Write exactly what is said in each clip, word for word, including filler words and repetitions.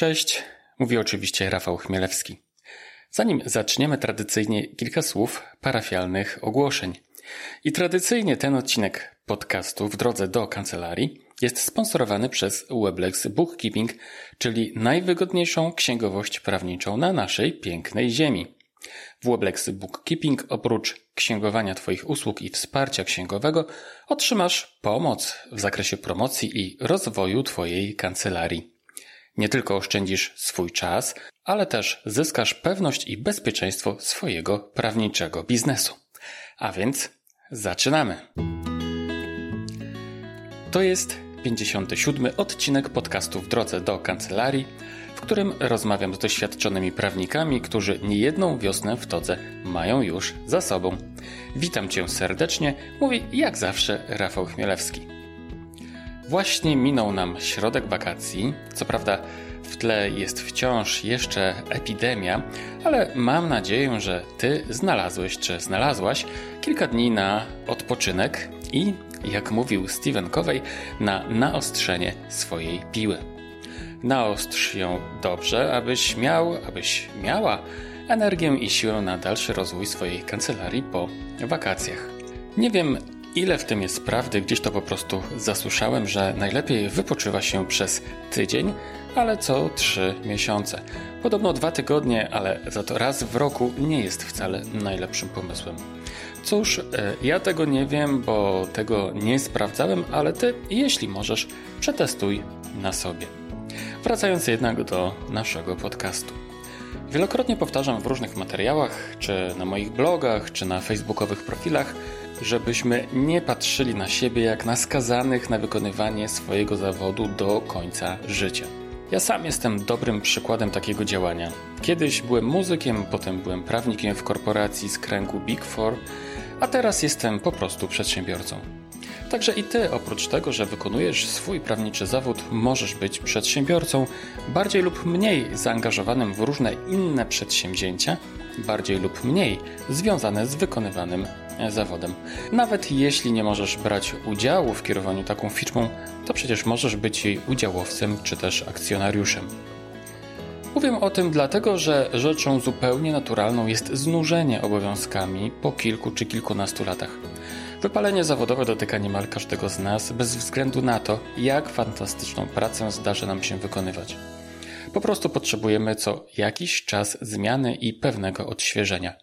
Cześć, mówi oczywiście Rafał Chmielewski. Zanim zaczniemy, tradycyjnie kilka słów parafialnych ogłoszeń. I tradycyjnie ten odcinek podcastu w drodze do kancelarii jest sponsorowany przez Weblex Bookkeeping, czyli najwygodniejszą księgowość prawniczą na naszej pięknej ziemi. W Weblex Bookkeeping oprócz księgowania Twoich usług i wsparcia księgowego otrzymasz pomoc w zakresie promocji i rozwoju Twojej kancelarii. Nie tylko oszczędzisz swój czas, ale też zyskasz pewność i bezpieczeństwo swojego prawniczego biznesu. A więc zaczynamy! To jest pięćdziesiąty siódmy odcinek podcastu W drodze do kancelarii, w którym rozmawiam z doświadczonymi prawnikami, którzy niejedną wiosnę w todze mają już za sobą. Witam Cię serdecznie, mówi jak zawsze Rafał Chmielewski. Właśnie minął nam środek wakacji, co prawda w tle jest wciąż jeszcze epidemia, ale mam nadzieję, że Ty znalazłeś czy znalazłaś kilka dni na odpoczynek i, jak mówił Steven Covey, na naostrzenie swojej piły. Naostrz ją dobrze, abyś miał, abyś miała energię i siłę na dalszy rozwój swojej kancelarii po wakacjach. Nie wiem, ile w tym jest prawdy, gdzieś to po prostu zasłyszałem, że najlepiej wypoczywa się przez tydzień, ale co trzy miesiące. Podobno dwa tygodnie, ale za to raz w roku nie jest wcale najlepszym pomysłem. Cóż, ja tego nie wiem, bo tego nie sprawdzałem, ale Ty, jeśli możesz, przetestuj na sobie. Wracając jednak do naszego podcastu. Wielokrotnie powtarzam w różnych materiałach, czy na moich blogach, czy na facebookowych profilach, żebyśmy nie patrzyli na siebie jak na skazanych na wykonywanie swojego zawodu do końca życia. Ja sam jestem dobrym przykładem takiego działania. Kiedyś byłem muzykiem, potem byłem prawnikiem w korporacji z kręgu Big Four, a teraz jestem po prostu przedsiębiorcą. Także i Ty, oprócz tego, że wykonujesz swój prawniczy zawód, możesz być przedsiębiorcą, bardziej lub mniej zaangażowanym w różne inne przedsięwzięcia, bardziej lub mniej związane z wykonywanym zawodem. Nawet jeśli nie możesz brać udziału w kierowaniu taką firmą, to przecież możesz być jej udziałowcem czy też akcjonariuszem. Mówię o tym dlatego, że rzeczą zupełnie naturalną jest znużenie obowiązkami po kilku czy kilkunastu latach. Wypalenie zawodowe dotyka niemal każdego z nas, bez względu na to, jak fantastyczną pracę zdarzy nam się wykonywać. Po prostu potrzebujemy co jakiś czas zmiany i pewnego odświeżenia.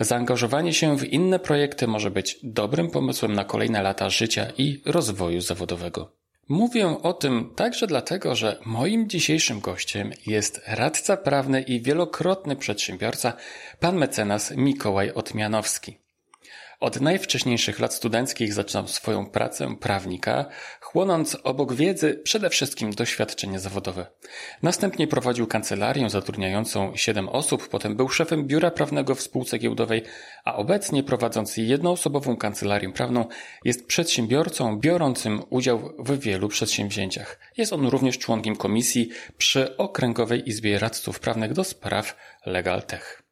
Zaangażowanie się w inne projekty może być dobrym pomysłem na kolejne lata życia i rozwoju zawodowego. Mówię o tym także dlatego, że moim dzisiejszym gościem jest radca prawny i wielokrotny przedsiębiorca, pan mecenas Mikołaj Otmianowski. Od najwcześniejszych lat studenckich zaczynał swoją pracę prawnika, chłonąc obok wiedzy przede wszystkim doświadczenie zawodowe. Następnie prowadził kancelarię zatrudniającą siedem osób, potem był szefem biura prawnego w spółce giełdowej, a obecnie prowadząc jednoosobową kancelarię prawną jest przedsiębiorcą biorącym udział w wielu przedsięwzięciach. Jest on również członkiem komisji przy Okręgowej Izbie Radców Prawnych do spraw Legal Tech.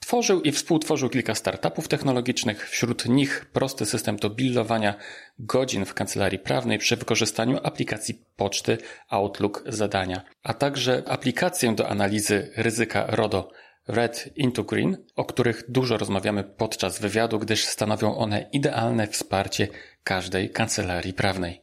Tworzył i współtworzył kilka startupów technologicznych, wśród nich prosty system do billowania godzin w kancelarii prawnej przy wykorzystaniu aplikacji poczty Outlook zadania, a także aplikację do analizy ryzyka RODO Red into Green, o których dużo rozmawiamy podczas wywiadu, gdyż stanowią one idealne wsparcie każdej kancelarii prawnej.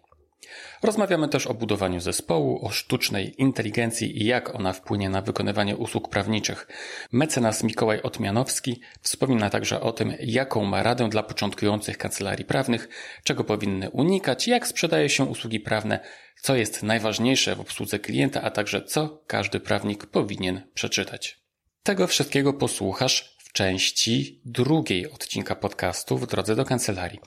Rozmawiamy też o budowaniu zespołu, o sztucznej inteligencji i jak ona wpłynie na wykonywanie usług prawniczych. Mecenas Mikołaj Otmianowski wspomina także o tym, jaką ma radę dla początkujących kancelarii prawnych, czego powinny unikać, jak sprzedaje się usługi prawne, co jest najważniejsze w obsłudze klienta, a także co każdy prawnik powinien przeczytać. Tego wszystkiego posłuchasz części drugiej odcinka podcastu W drodze do kancelarii,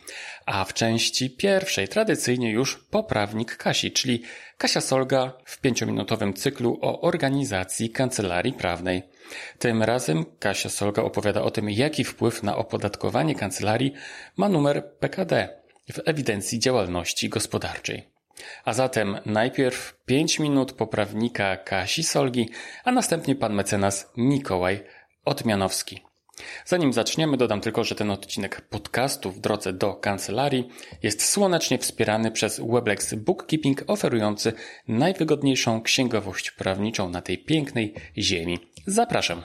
a w części pierwszej tradycyjnie już poprawnik Kasi, czyli Kasia Solga w pięciominutowym cyklu o organizacji kancelarii prawnej. Tym razem Kasia Solga opowiada o tym, jaki wpływ na opodatkowanie kancelarii ma numer P K D w ewidencji działalności gospodarczej. A zatem najpierw pięć minut poprawnika Kasi Solgi, a następnie pan mecenas Mikołaj Otmianowski. Zanim zaczniemy, dodam tylko, że ten odcinek podcastu w drodze do kancelarii jest słonecznie wspierany przez Weblex Bookkeeping, oferujący najwygodniejszą księgowość prawniczą na tej pięknej ziemi. Zapraszam!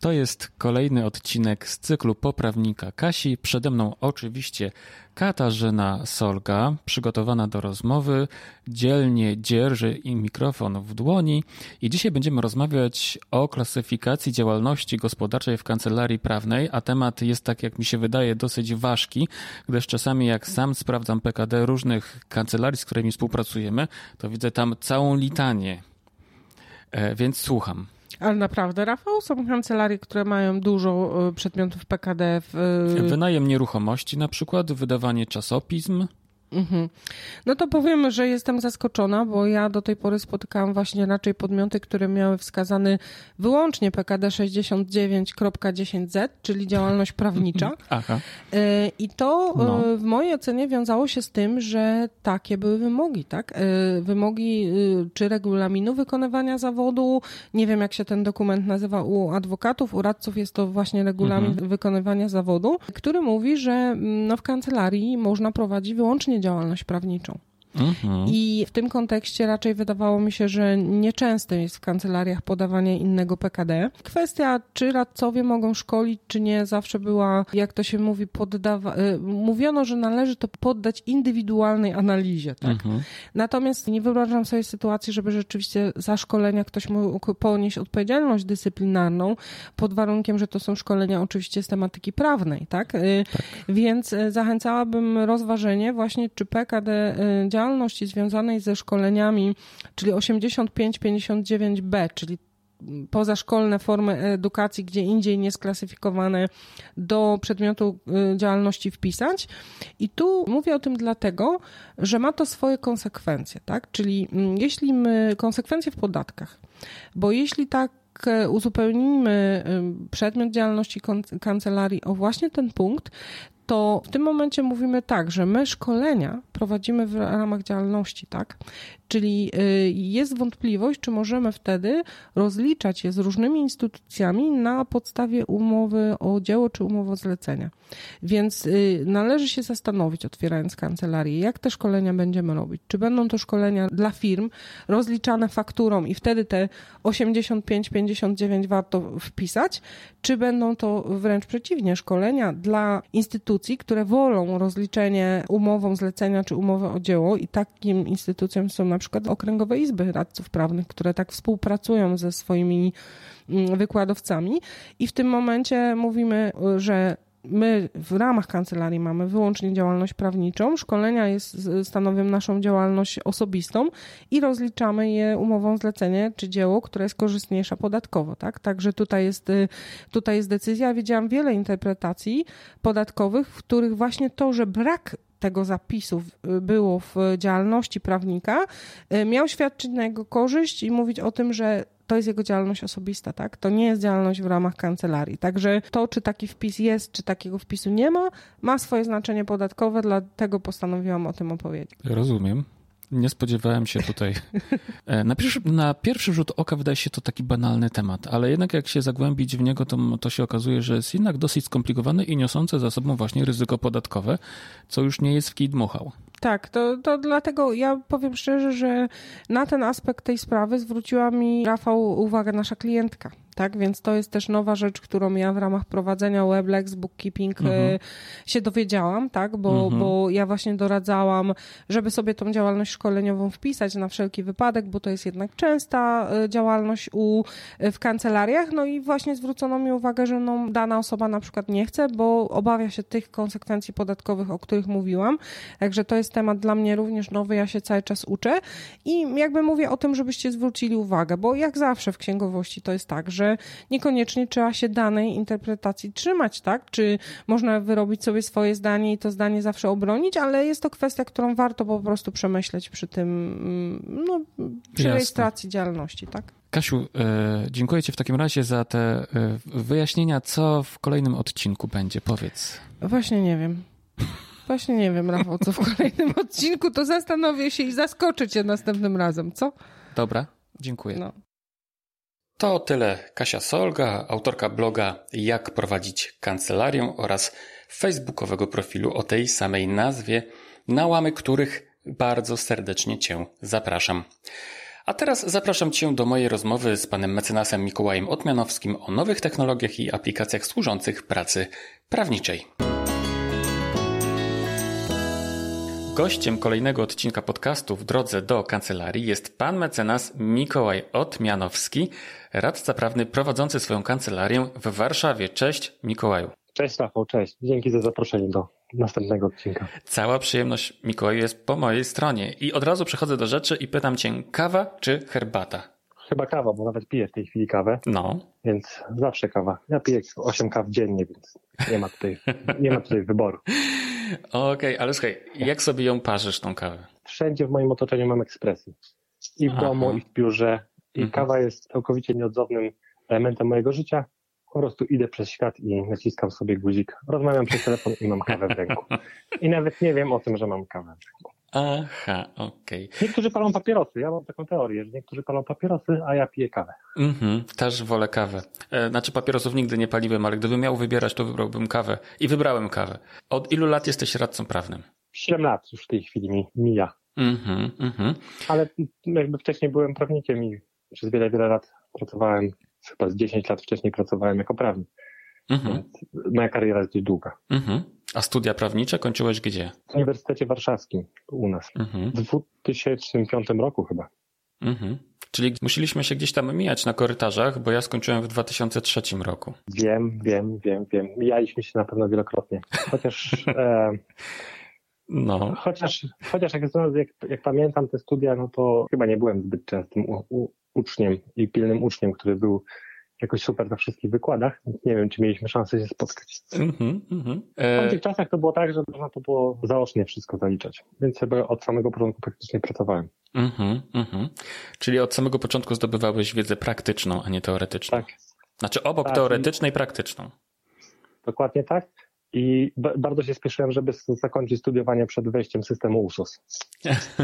To jest kolejny odcinek z cyklu Poprawnika Kasi. Przede mną oczywiście Katarzyna Solga, przygotowana do rozmowy, dzielnie dzierży i mikrofon w dłoni. I dzisiaj będziemy rozmawiać o klasyfikacji działalności gospodarczej w kancelarii prawnej, a temat jest, tak jak mi się wydaje, dosyć ważki, gdyż czasami jak sam sprawdzam P K D różnych kancelarii, z którymi współpracujemy, to widzę tam całą litanię, e, więc słucham. Ale naprawdę, Rafał, są kancelarie, które mają dużo przedmiotów P K D. W... Wynajem nieruchomości na przykład, wydawanie czasopism. Mhm. No to powiem, że jestem zaskoczona, bo ja do tej pory spotykałam właśnie raczej podmioty, które miały wskazany wyłącznie P K D sześćdziesiąt dziewięć dziesięć zet, czyli działalność prawnicza. Aha. I to no. w mojej ocenie wiązało się z tym, że takie były wymogi, tak? Wymogi czy regulaminu wykonywania zawodu, nie wiem jak się ten dokument nazywa u adwokatów, u radców jest to właśnie regulamin mhm. wykonywania zawodu, który mówi, że no, w kancelarii można prowadzić wyłącznie działalność prawniczą. Mhm. I w tym kontekście raczej wydawało mi się, że nieczęste jest w kancelariach podawanie innego P K D. Kwestia, czy radcowie mogą szkolić, czy nie, zawsze była, jak to się mówi, poddawa- mówiono, że należy to poddać indywidualnej analizie. Tak? Mhm. Natomiast nie wyobrażam sobie sytuacji, żeby rzeczywiście za szkolenia ktoś mógł ponieść odpowiedzialność dyscyplinarną, pod warunkiem, że to są szkolenia oczywiście z tematyki prawnej. Tak? tak. Więc zachęcałabym rozważenie właśnie, czy P K D działa działalności związanej ze szkoleniami, czyli osiemdziesiąt pięć pięćdziesiąt dziewięć B, czyli pozaszkolne formy edukacji, gdzie indziej niesklasyfikowane, do przedmiotu działalności wpisać. I tu mówię o tym dlatego, że ma to swoje konsekwencje, tak? Czyli jeśli my, konsekwencje w podatkach, bo jeśli tak uzupełnimy przedmiot działalności kancelarii o właśnie ten punkt, to w tym momencie mówimy tak, że my szkolenia prowadzimy w ramach działalności, tak? Czyli jest wątpliwość, czy możemy wtedy rozliczać je z różnymi instytucjami na podstawie umowy o dzieło czy umowy o zlecenie. Więc należy się zastanowić, otwierając kancelarię, jak te szkolenia będziemy robić. Czy będą to szkolenia dla firm rozliczane fakturą i wtedy te osiemdziesiąt pięć pięćdziesiąt dziewięć warto wpisać, czy będą to wręcz przeciwnie, szkolenia dla instytucji, które wolą rozliczenie umową zlecenia czy umowę o dzieło, i takim instytucjom są na Na przykład Okręgowe Izby Radców Prawnych, które tak współpracują ze swoimi wykładowcami, i w tym momencie mówimy, że my w ramach kancelarii mamy wyłącznie działalność prawniczą, szkolenia jest, stanowią naszą działalność osobistą i rozliczamy je umową zlecenie czy dzieło, które jest korzystniejsze podatkowo, tak? Także tutaj jest, tutaj jest decyzja. Widziałam wiele interpretacji podatkowych, w których właśnie to, że brak tego zapisów było w działalności prawnika, miał świadczyć na jego korzyść i mówić o tym, że to jest jego działalność osobista, tak? To nie jest działalność w ramach kancelarii. Także to, czy taki wpis jest, czy takiego wpisu nie ma, ma swoje znaczenie podatkowe, dlatego postanowiłam o tym opowiedzieć. Rozumiem. Nie spodziewałem się tutaj. Na pierwszy, na pierwszy rzut oka wydaje się to taki banalny temat, ale jednak jak się zagłębić w niego, to, to się okazuje, że jest jednak dosyć skomplikowany i niosący za sobą właśnie ryzyko podatkowe, co już nie jest w kij dmuchał. Tak, to, to dlatego ja powiem szczerze, że na ten aspekt tej sprawy zwróciła mi, Rafał, uwagę nasza klientka. Tak, więc to jest też nowa rzecz, którą ja w ramach prowadzenia Weblex Bookkeeping mhm. się dowiedziałam, tak, bo, mhm. bo ja właśnie doradzałam, żeby sobie tą działalność szkoleniową wpisać na wszelki wypadek, bo to jest jednak częsta działalność u, w kancelariach, no i właśnie zwrócono mi uwagę, że no, dana osoba na przykład nie chce, bo obawia się tych konsekwencji podatkowych, o których mówiłam, także to jest temat dla mnie również nowy, ja się cały czas uczę i jakby mówię o tym, żebyście zwrócili uwagę, bo jak zawsze w księgowości to jest tak, że niekoniecznie trzeba się danej interpretacji trzymać, tak? Czy można wyrobić sobie swoje zdanie i to zdanie zawsze obronić, ale jest to kwestia, którą warto po prostu przemyśleć przy tym, no, przy Jasne. rejestracji działalności, tak? Kasiu, dziękuję Ci w takim razie za te wyjaśnienia, co w kolejnym odcinku będzie, powiedz. Właśnie nie wiem. Właśnie nie wiem, Rafał, co w kolejnym odcinku, to zastanowię się i zaskoczę Cię następnym razem, co? Dobra, dziękuję. No. To tyle. Kasia Solga, autorka bloga Jak prowadzić kancelarię oraz facebookowego profilu o tej samej nazwie, na łamy których bardzo serdecznie Cię zapraszam. A teraz zapraszam Cię do mojej rozmowy z panem mecenasem Mikołajem Otmianowskim o nowych technologiach i aplikacjach służących pracy prawniczej. Gościem kolejnego odcinka podcastu W drodze do kancelarii jest pan mecenas Mikołaj Otmianowski, radca prawny prowadzący swoją kancelarię w Warszawie. Cześć Mikołaju. Cześć Rafał, cześć. Dzięki za zaproszenie do następnego odcinka. Cała przyjemność, Mikołaju, jest po mojej stronie. I od razu przechodzę do rzeczy i pytam Cię, kawa czy herbata? Chyba kawa, bo nawet piję w tej chwili kawę. No. Więc zawsze kawa. Ja piję osiem kaw dziennie, więc nie ma tutaj, nie ma tutaj wyboru. Okej, okay, ale słuchaj, jak sobie ją parzysz, tą kawę? Wszędzie w moim otoczeniu mam ekspresję. I w Aha. domu, i w biurze. I mhm. kawa jest całkowicie nieodzownym elementem mojego życia. Po prostu idę przez świat i naciskam sobie guzik. Rozmawiam przez telefon i mam kawę w ręku. I nawet nie wiem o tym, że mam kawę w ręku. Aha, okej. Okay. Niektórzy palą papierosy. Ja mam taką teorię, że niektórzy palą papierosy, a ja piję kawę. Mhm, też wolę kawę. Znaczy papierosów nigdy nie paliłem, ale gdybym miał wybierać, to wybrałbym kawę. I wybrałem kawę. Od ilu lat jesteś radcą prawnym? siedem lat już w tej chwili mi mija. Mhm, mhm. Ale jakby wcześniej byłem prawnikiem i przez wiele, wiele lat pracowałem. Chyba z dziesięć lat wcześniej pracowałem jako prawnik. Mhm. Moja kariera jest dość długa. Mhm. A studia prawnicze kończyłeś gdzie? W Uniwersytecie Warszawskim u nas. Mhm. W dwa tysiące piątym roku chyba. Mhm. Czyli musieliśmy się gdzieś tam mijać na korytarzach, bo ja skończyłem w dwa tysiące trzecim roku. Wiem, wiem, wiem, wiem. Mijaliśmy się na pewno wielokrotnie. Chociaż e, no. Chociaż, chociaż jak, jak, jak pamiętam te studia, no to chyba nie byłem zbyt częstym u, u, uczniem i pilnym uczniem, który był jakoś super na wszystkich wykładach. Nie wiem, czy mieliśmy szansę się spotkać. Mm-hmm, mm-hmm. W tamtych czasach to było tak, że można to było zaocznie wszystko zaliczać. Więc chyba od samego początku praktycznie pracowałem. Mm-hmm, mm-hmm. Czyli od samego początku zdobywałeś wiedzę praktyczną, a nie teoretyczną. Tak. Znaczy obok tak, teoretycznej i praktyczną. Dokładnie tak. I b- bardzo się spieszyłem, żeby zakończyć studiowanie przed wejściem systemu U S O S.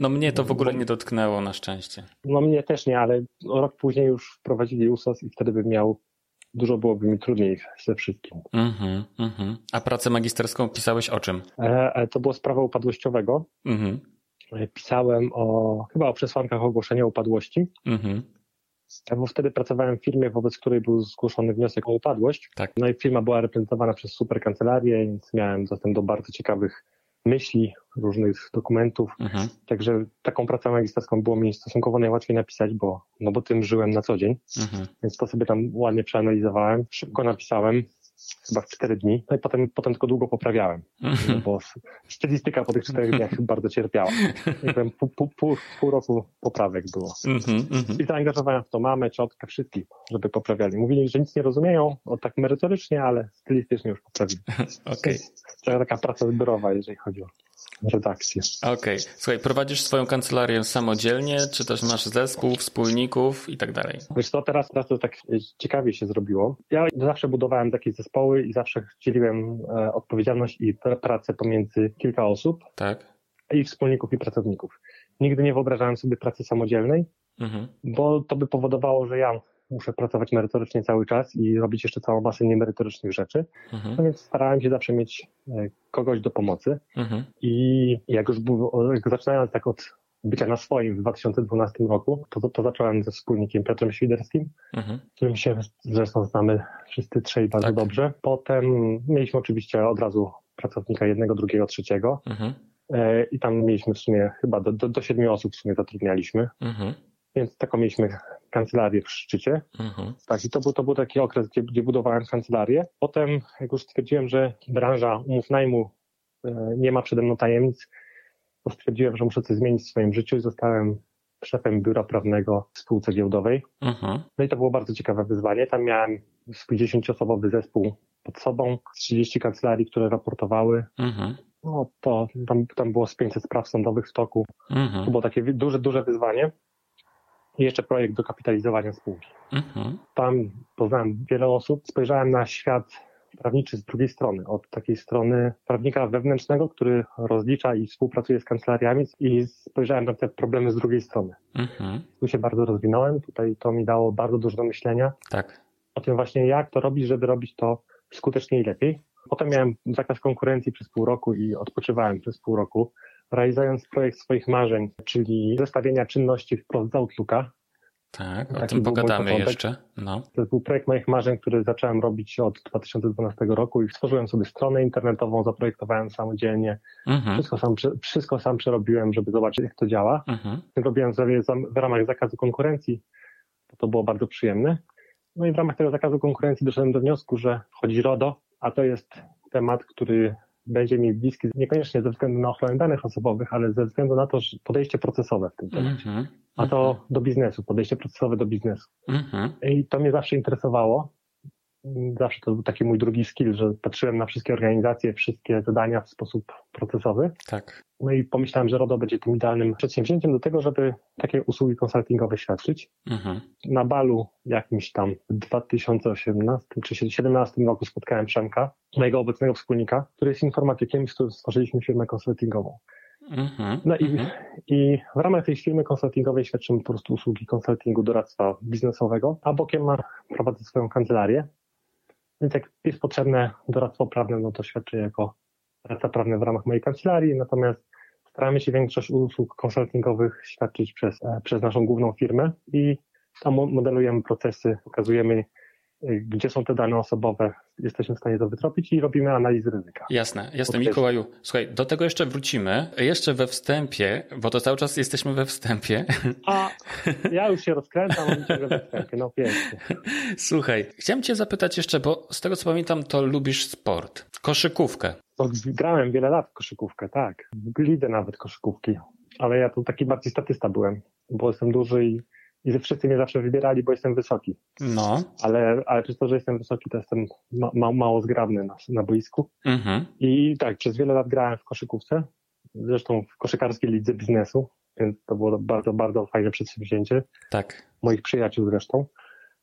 No mnie to w ogóle nie dotknęło na szczęście. No mnie też nie, ale rok później już wprowadzili U S O S i wtedy bym miał, dużo byłoby mi trudniej ze wszystkim. Mm-hmm, mm-hmm. A pracę magisterską pisałeś o czym? E, to było sprawa upadłościowego. Mm-hmm. Pisałem o chyba o przesłankach ogłoszenia upadłości. Mhm. Ja bo wtedy pracowałem w firmie, wobec której był zgłoszony wniosek o upadłość. Tak. No i firma była reprezentowana przez super kancelarię, więc miałem dostęp do bardzo ciekawych myśli, różnych dokumentów. Mhm. Także taką pracę magisterską było mi stosunkowo najłatwiej napisać, bo, no bo tym żyłem na co dzień. Mhm. Więc to sobie tam ładnie przeanalizowałem, szybko napisałem. Chyba w cztery dni, no i potem, potem tylko długo poprawiałem, mm-hmm. bo stylistyka po tych czterech dniach bardzo cierpiała. Byłem pół, pół, pół, pół roku poprawek było. Mm-hmm, mm-hmm. I zaangażowałem w to mamę, ciotkę, wszystkich, żeby poprawiali. Mówili, że nic nie rozumieją, o tak merytorycznie, ale stylistycznie już poprawili. Okay. To taka praca zbiorowa, jeżeli chodzi o redakcję. Okej. Okay. Słuchaj, prowadzisz swoją kancelarię samodzielnie, czy też masz zespół, wspólników i tak dalej? Wiesz co, teraz, teraz to tak ciekawie się zrobiło. Ja zawsze budowałem takie zespoły i zawsze dzieliłem e, odpowiedzialność i pr- pracę pomiędzy kilka osób. Tak. I wspólników i pracowników. Nigdy nie wyobrażałem sobie pracy samodzielnej, mhm. bo to by powodowało, że ja muszę pracować merytorycznie cały czas i robić jeszcze całą masę niemerytorycznych rzeczy. Mhm. No więc starałem się zawsze mieć kogoś do pomocy. Mhm. I jak już był, jak zaczynając tak od bycia na swoim w dwa tysiące dwunastym roku, to, to, to zacząłem ze wspólnikiem Piotrem Świderskim, mhm. którym się zresztą znamy wszyscy trzej bardzo tak. dobrze. Potem mieliśmy oczywiście od razu pracownika jednego, drugiego, trzeciego. Mhm. I tam mieliśmy w sumie chyba do, do, do siedmiu osób w sumie zatrudnialiśmy. Mhm. Więc taką mieliśmy kancelarię w szczycie. Mhm. Tak, i to był, to był taki okres, gdzie, gdzie budowałem kancelarię. Potem, jak już stwierdziłem, że branża umów najmu nie ma przede mną tajemnic, to stwierdziłem, że muszę coś zmienić w swoim życiu i zostałem szefem biura prawnego w spółce giełdowej. Mhm. No i to było bardzo ciekawe wyzwanie. Tam miałem swój dziesięcioosobowy zespół pod sobą, trzydzieści kancelarii, które raportowały. Mhm. No to tam, tam było z pięćset spraw sądowych w toku. Mhm. To było takie duże, duże wyzwanie. I jeszcze projekt do kapitalizowania spółki. Mhm. Tam poznałem wiele osób, spojrzałem na świat prawniczy z drugiej strony, od takiej strony prawnika wewnętrznego, który rozlicza i współpracuje z kancelariami, i spojrzałem na te problemy z drugiej strony. Mhm. Tu się bardzo rozwinąłem, tutaj to mi dało bardzo dużo do myślenia. Tak. O tym właśnie, jak to robić, żeby robić to skutecznie i lepiej. Potem miałem zakaz konkurencji przez pół roku i odpoczywałem przez pół roku, realizując projekt swoich marzeń, czyli zestawienia czynności wprost z Outlooka. Tak, o tym pogadamy jeszcze. No. To był projekt moich marzeń, który zacząłem robić od dwa tysiące dwunastego roku i stworzyłem sobie stronę internetową, zaprojektowałem samodzielnie. Mhm. Wszystko sam, wszystko sam przerobiłem, żeby zobaczyć, jak to działa. Mhm. Robiłem sobie w ramach zakazu konkurencji, bo to było bardzo przyjemne. No i w ramach tego zakazu konkurencji doszedłem do wniosku, że wchodzi RODO, a to jest temat, który będzie mi bliski niekoniecznie ze względu na ochronę danych osobowych, ale ze względu na to, że podejście procesowe w tym temacie. Mm-hmm. A to do biznesu, podejście procesowe do biznesu. Mm-hmm. I to mnie zawsze interesowało. Zawsze to był taki mój drugi skill, że patrzyłem na wszystkie organizacje, wszystkie zadania w sposób procesowy. Tak. No i pomyślałem, że RODO będzie tym idealnym przedsięwzięciem do tego, żeby takie usługi konsultingowe świadczyć. Mhm. Na balu jakimś tam w dwa tysiące osiemnastym czy dwa tysiące siedemnastym roku spotkałem Przemka, mojego obecnego wspólnika, który jest informatykiem, z którym stworzyliśmy firmę konsultingową. Mhm. No i, mhm. i w ramach tej firmy konsultingowej świadczymy po prostu usługi konsultingu, doradztwa biznesowego, a bokiem ma prowadzę swoją kancelarię. Więc jak jest potrzebne doradztwo prawne, no to świadczę jako doradca prawny w ramach mojej kancelarii, natomiast staramy się większość usług konsultingowych świadczyć przez, przez naszą główną firmę i tam modelujemy procesy, pokazujemy, gdzie są te dane osobowe, jesteśmy w stanie to wytropić i robimy analizę ryzyka. Jasne, jasne. Mikołaju, słuchaj, do tego jeszcze wrócimy. Jeszcze we wstępie, bo to cały czas jesteśmy we wstępie. A ja już się rozkręcam, ale we wstępie, no pięknie. Słuchaj, chciałem cię zapytać jeszcze, bo z tego co pamiętam, to lubisz sport, koszykówkę. Grałem wiele lat w koszykówkę, tak. W lidze nawet koszykówki, ale ja to taki bardziej statysta byłem, bo jestem duży i I wszyscy mnie zawsze wybierali, bo jestem wysoki. No. Ale, ale przez to, że jestem wysoki, to jestem ma, ma, mało zgrabny na, na boisku. Mhm. I tak, przez wiele lat grałem w koszykówce, zresztą w koszykarskiej lidze biznesu, więc to było bardzo, bardzo fajne przedsięwzięcie. Tak. Moich przyjaciół zresztą,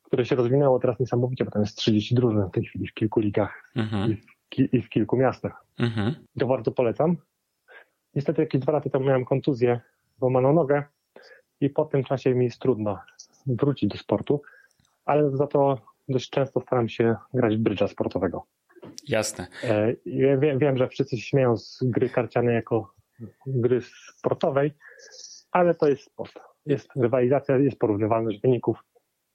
które się rozwinęło teraz niesamowicie, bo tam jest trzydzieści drużyn w tej chwili w kilku ligach mhm. i, w, ki, i w kilku miastach. Mhm. To bardzo polecam. Niestety jakieś dwa lata temu miałem kontuzję, złamaną nogę, i po tym czasie mi jest trudno wrócić do sportu, ale za to dość często staram się grać w brydża sportowego. Jasne. Ja wiem, wiem, że wszyscy się śmieją z gry karcianej jako gry sportowej, ale to jest sport. Jest rywalizacja, jest porównywalność wyników.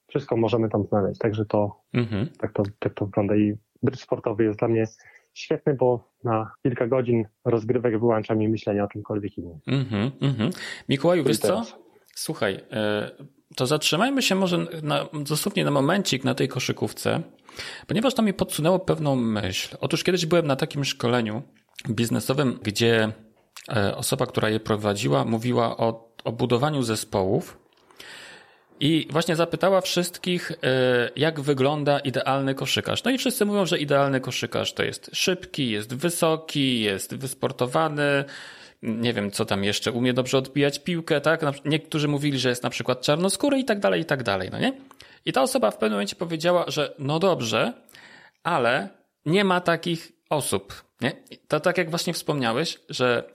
Wszystko możemy tam znaleźć, także to, mhm. tak to, tak to wygląda. I brydż sportowy jest dla mnie świetny, bo na kilka godzin rozgrywek wyłącza mi myślenie o czymkolwiek innym. Mhm, mhm. Mikołaju, wiesz co? Słuchaj, to zatrzymajmy się może na, dosłownie na momencik na tej koszykówce, ponieważ to mi podsunęło pewną myśl. Otóż kiedyś byłem na takim szkoleniu biznesowym, gdzie osoba, która je prowadziła, mówiła o, o budowaniu zespołów i właśnie zapytała wszystkich, jak wygląda idealny koszykarz. No i wszyscy mówią, że idealny koszykarz to jest szybki, jest wysoki, jest wysportowany, nie wiem, co tam jeszcze, umie dobrze odbijać piłkę, tak? Niektórzy mówili, że jest na przykład czarnoskóry i tak dalej, i tak dalej, no nie? I ta osoba w pewnym momencie powiedziała, że no dobrze, ale nie ma takich osób, nie? To tak jak właśnie wspomniałeś, że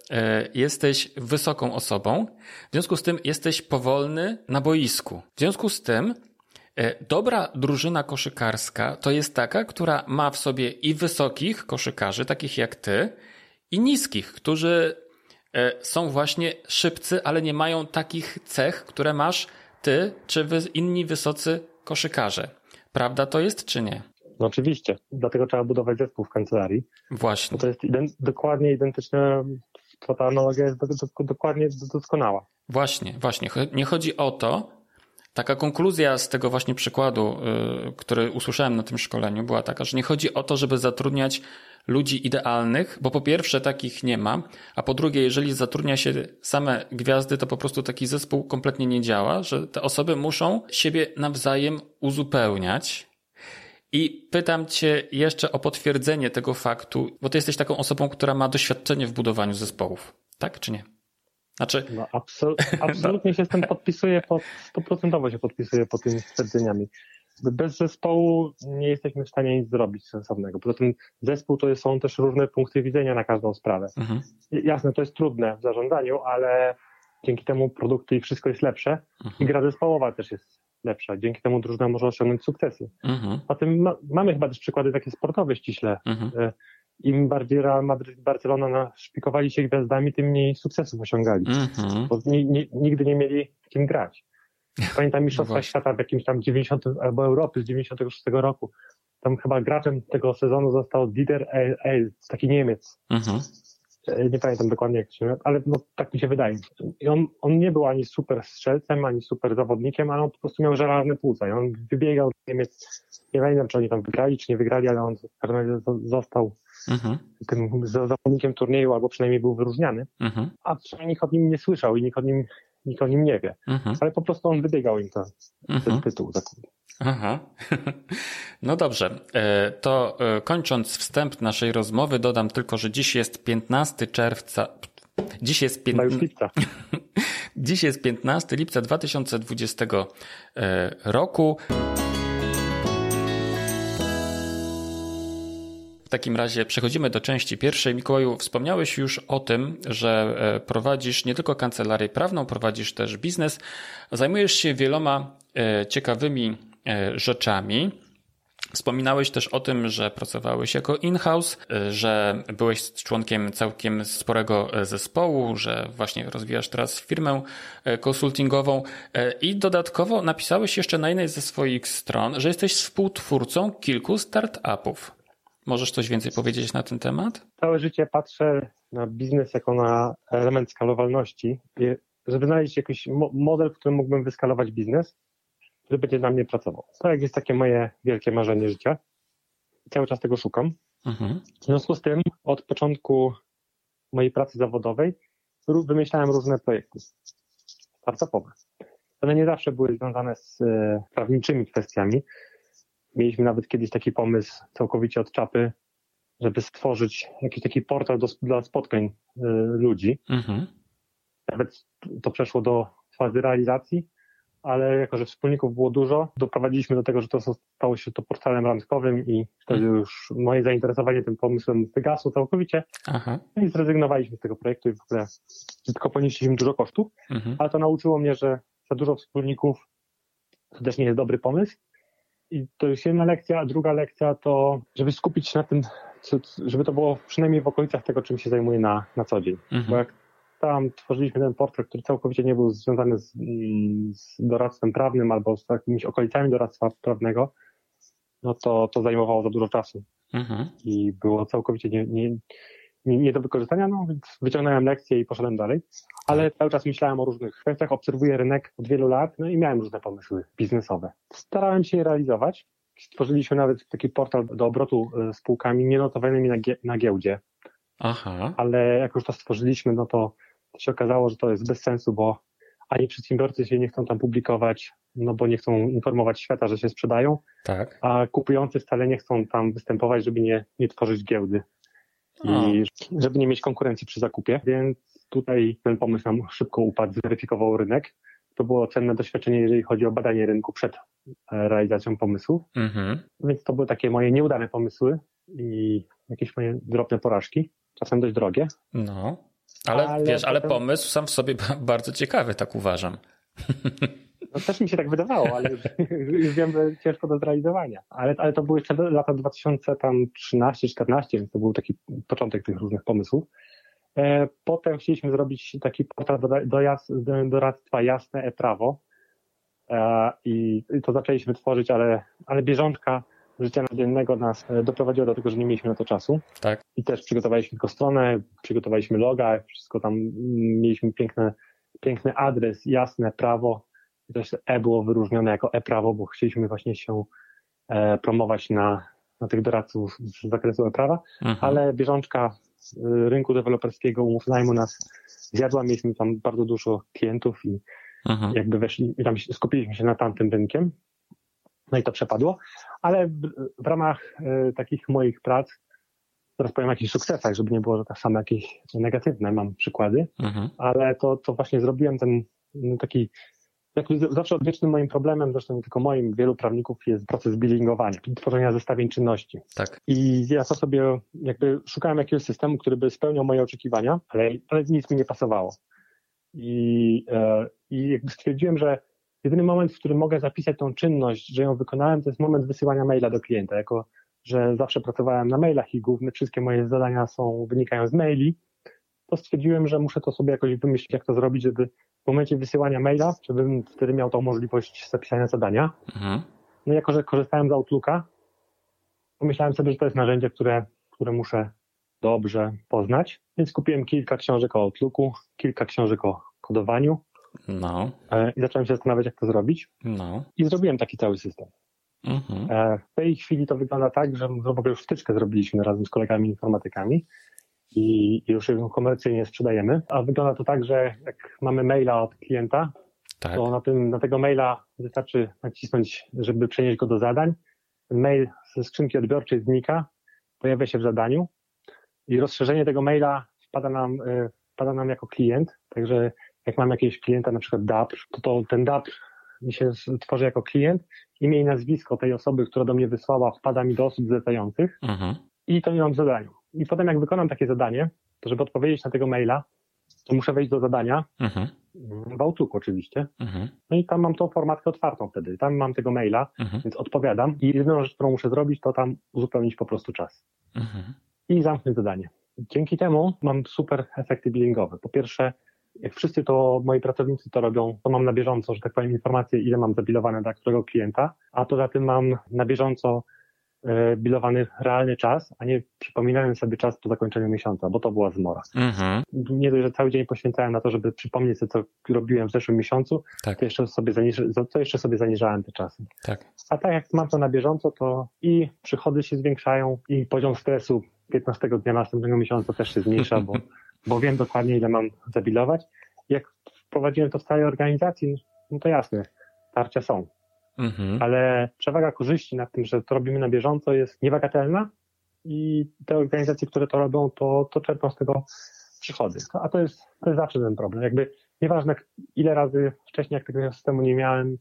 jesteś wysoką osobą, w związku z tym jesteś powolny na boisku. W związku z tym dobra drużyna koszykarska to jest taka, która ma w sobie i wysokich koszykarzy, takich jak ty, i niskich, którzy są właśnie szybcy, ale nie mają takich cech, które masz ty czy wy, inni wysocy koszykarze. Prawda to jest, czy nie? No oczywiście. Dlatego trzeba budować zespół w kancelarii. Właśnie. Bo to jest identy- dokładnie identyczne, to ta analogia jest do- do- dokładnie doskonała. Właśnie, właśnie. Nie chodzi o to, taka konkluzja z tego właśnie przykładu, yy, który usłyszałem na tym szkoleniu, była taka, że nie chodzi o to, żeby zatrudniać ludzi idealnych, bo po pierwsze takich nie ma, a po drugie, jeżeli zatrudnia się same gwiazdy, to po prostu taki zespół kompletnie nie działa, że te osoby muszą siebie nawzajem uzupełniać. I pytam cię jeszcze o potwierdzenie tego faktu, bo ty jesteś taką osobą, która ma doświadczenie w budowaniu zespołów, tak czy nie? Znaczy... No, absol- absolutnie się z tym podpisuję, po, stuprocentowo się podpisuję pod tymi stwierdzeniami. bez zespołu nie jesteśmy w stanie nic zrobić sensownego. Poza tym zespół to są też różne punkty widzenia na każdą sprawę. Mhm. Jasne, to jest trudne w zarządzaniu, ale dzięki temu produkty i wszystko jest lepsze. Mhm. I gra zespołowa też jest lepsza. Dzięki temu drużyna może osiągnąć sukcesy. Mhm. A tym ma, mamy chyba też przykłady takie sportowe ściśle. Mhm. Im bardziej Real Madryt i Barcelona szpikowali się gwiazdami, tym mniej sukcesów osiągali. Mm-hmm. Bo ni, ni, nigdy nie mieli kim grać. Pamiętam mistrzostwa no świata w jakimś tam dziewięćdziesiątym albo Europy z dziewięćdziesiątego szóstego roku. Tam chyba graczem tego sezonu został Dieter Eilts, taki Niemiec. Mm-hmm. Nie pamiętam dokładnie jak się nazywa, ale no, tak mi się wydaje. I on, on nie był ani super strzelcem, ani super zawodnikiem, ale on po prostu miał żelarne płuca. I on wybiegał z Niemiec. Nie wiem, czy oni tam wygrali, czy nie wygrali, ale on w każdym razie został mhm. tym zawodnikiem turnieju, albo przynajmniej był wyróżniany, mhm. a przynajmniej nikt o nim nie słyszał i nikt o nim, nikt o nim nie wie. Mhm. Ale po prostu on wybiegał im to, mhm. ten tytuł. Aha. No dobrze, to kończąc wstęp naszej rozmowy dodam tylko, że dziś jest piętnastego czerwca, dziś jest piętnastego lipca. Dziś jest piętnastego lipca dwa tysiące dwudziestego roku. W takim razie przechodzimy do części pierwszej. Mikołaju, wspomniałeś już o tym, że prowadzisz nie tylko kancelarię prawną, prowadzisz też biznes. Zajmujesz się wieloma ciekawymi rzeczami. Wspominałeś też o tym, że pracowałeś jako in-house, że byłeś członkiem całkiem sporego zespołu, że właśnie rozwijasz teraz firmę konsultingową i dodatkowo napisałeś jeszcze na jednej ze swoich stron, że jesteś współtwórcą kilku startupów. Możesz coś więcej powiedzieć na ten temat? Całe życie patrzę na biznes jako na element skalowalności, żeby znaleźć jakiś mo- model, w którym mógłbym wyskalować biznes, który będzie na mnie pracował. To jest takie moje wielkie marzenie życia. Cały czas tego szukam. Mhm. W związku z tym od początku mojej pracy zawodowej wymyślałem różne projekty startupowe. One nie zawsze były związane z prawniczymi kwestiami. Mieliśmy nawet kiedyś taki pomysł całkowicie od czapy, żeby stworzyć jakiś taki portal do, dla spotkań y, ludzi. Mhm. Nawet to przeszło do fazy realizacji, ale jako, że wspólników było dużo, doprowadziliśmy do tego, że to stało się to portalem randkowym i wtedy mhm. już moje zainteresowanie tym pomysłem wygasło całkowicie. Aha. I zrezygnowaliśmy z tego projektu i w ogóle tylko ponieśliśmy dużo kosztów, mhm. ale to nauczyło mnie, że za dużo wspólników to też nie jest dobry pomysł. I to już jedna lekcja, a druga lekcja to, żeby skupić się na tym, co, żeby to było przynajmniej w okolicach tego, czym się zajmuję na, na co dzień. Mhm. Bo jak tam tworzyliśmy ten portret, który całkowicie nie był związany z, z doradztwem prawnym albo z jakimiś okolicami doradztwa prawnego, no to, to zajmowało za dużo czasu. Mhm. I było całkowicie nie, nie, nie, nie do wykorzystania, no więc wyciągnąłem lekcję i poszedłem dalej. Ale cały czas myślałem o różnych kwestiach, obserwuję rynek od wielu lat, no i miałem różne pomysły biznesowe. Starałem się je realizować. Stworzyliśmy nawet taki portal do obrotu spółkami nienotowanymi na, gie- na giełdzie. Aha. Ale jak już to stworzyliśmy, no to się okazało, że to jest bez sensu, bo ani przedsiębiorcy się nie chcą tam publikować, no bo nie chcą informować świata, że się sprzedają, tak. A kupujący wcale nie chcą tam występować, żeby nie, nie tworzyć giełdy. O. I żeby nie mieć konkurencji przy zakupie, więc tutaj ten pomysł nam szybko upadł, zweryfikował rynek. To było cenne doświadczenie, jeżeli chodzi o badanie rynku przed realizacją pomysłów. Mhm. Więc to były takie moje nieudane pomysły i jakieś moje drobne porażki, czasem dość drogie. No, ale, ale wiesz, potem... ale pomysł sam w sobie bardzo ciekawy, tak uważam. No, też mi się tak wydawało, ale już, już wiem, że ciężko do zrealizowania. Ale, ale to były jeszcze lata dwa tysiące trzynaście czternaście, więc to był taki początek tych różnych pomysłów. Potem chcieliśmy zrobić taki portal do, do, do doradztwa Jasne e-Prawo i to zaczęliśmy tworzyć, ale, ale bieżączka życia codziennego nas doprowadziła do tego, że nie mieliśmy na to czasu. Tak. I też przygotowaliśmy tylko stronę, przygotowaliśmy loga, wszystko tam, mieliśmy piękne, piękny adres Jasne Prawo i też e było wyróżnione jako e-Prawo, bo chcieliśmy właśnie się e, promować na, na tych doradców z zakresu e-Prawa, mhm. ale bieżączka rynku deweloperskiego, umów najmu nas zjadła, mieliśmy tam bardzo dużo klientów i Aha. jakby weszli, i tam skupiliśmy się na tamtym rynkiem. No i to przepadło, ale w ramach y, takich moich prac, teraz powiem o jakichś sukcesach, żeby nie było, że tak samo jakieś negatywne, mam przykłady, Aha. ale to, to właśnie zrobiłem ten no, taki Jak zawsze odwiecznym moim problemem, zresztą nie tylko moim, wielu prawników jest proces biddingowania, tworzenia zestawień czynności. Tak. I ja to sobie jakby szukałem jakiegoś systemu, który by spełniał moje oczekiwania, ale, ale nic mi nie pasowało. I, i jakby stwierdziłem, że jedyny moment, w którym mogę zapisać tą czynność, że ją wykonałem, to jest moment wysyłania maila do klienta, jako że zawsze pracowałem na mailach i główne wszystkie moje zadania są wynikają z maili, to stwierdziłem, że muszę to sobie jakoś wymyślić, jak to zrobić, żeby w momencie wysyłania maila, żebym wtedy miał tą możliwość zapisania zadania. Mhm. No jako, że korzystałem z Outlooka, pomyślałem sobie, że to jest narzędzie, które, które muszę dobrze poznać, więc kupiłem kilka książek o Outlooku, kilka książek o kodowaniu. No. I zacząłem się zastanawiać, jak to zrobić. No. I zrobiłem taki cały system. Mhm. W tej chwili to wygląda tak, że już wtyczkę zrobiliśmy razem z kolegami informatykami i już ją komercyjnie sprzedajemy. A wygląda to tak, że jak mamy maila od klienta, tak, to na, tym, na tego maila wystarczy nacisnąć, żeby przenieść go do zadań. Ten mail ze skrzynki odbiorczej znika, pojawia się w zadaniu i rozszerzenie tego maila wpada nam, wpada nam jako klient. Także jak mam jakiegoś klienta, na przykład D A P R, to, to ten D A P R mi się tworzy jako klient. Imię i nazwisko tej osoby, która do mnie wysłała, wpada mi do osób zlecających. Mhm. I to nie mam w zadaniu. I potem jak wykonam takie zadanie, to żeby odpowiedzieć na tego maila, to muszę wejść do zadania, mhm, w Outlooku oczywiście. Mhm. No i tam mam tą formatkę otwartą wtedy. Tam mam tego maila, mhm, więc odpowiadam. I jedyną rzecz, którą muszę zrobić, to tam uzupełnić po prostu czas. Mhm. I zamknę zadanie. Dzięki temu mam super efekty billingowe. Po pierwsze, jak wszyscy to, moi pracownicy to robią, to mam na bieżąco, że tak powiem, informacje, ile mam zabilowane dla którego klienta, a poza tym mam na bieżąco bilowany realny czas, a nie przypominałem sobie czas po zakończeniu miesiąca, bo to była zmora. Mhm. Nie dość, że cały dzień poświęcałem na to, żeby przypomnieć sobie, co robiłem w zeszłym miesiącu, tak, to, jeszcze sobie zaniż... to jeszcze sobie zaniżałem te czasy. Tak. A tak jak mam to na bieżąco, to i przychody się zwiększają, i poziom stresu piętnastego dnia następnego miesiąca też się zmniejsza, bo bo wiem dokładnie, ile mam zabilować. Jak wprowadziłem to w całej organizacji, no to jasne, tarcia są. Mhm. Ale przewaga korzyści nad tym, że to robimy na bieżąco, jest niebagatelna i te organizacje, które to robią, to, to czerpią z tego przychody. A to jest, to jest zawsze ten problem. Jakby nieważne, ile razy wcześniej, jak tego systemu nie miałem,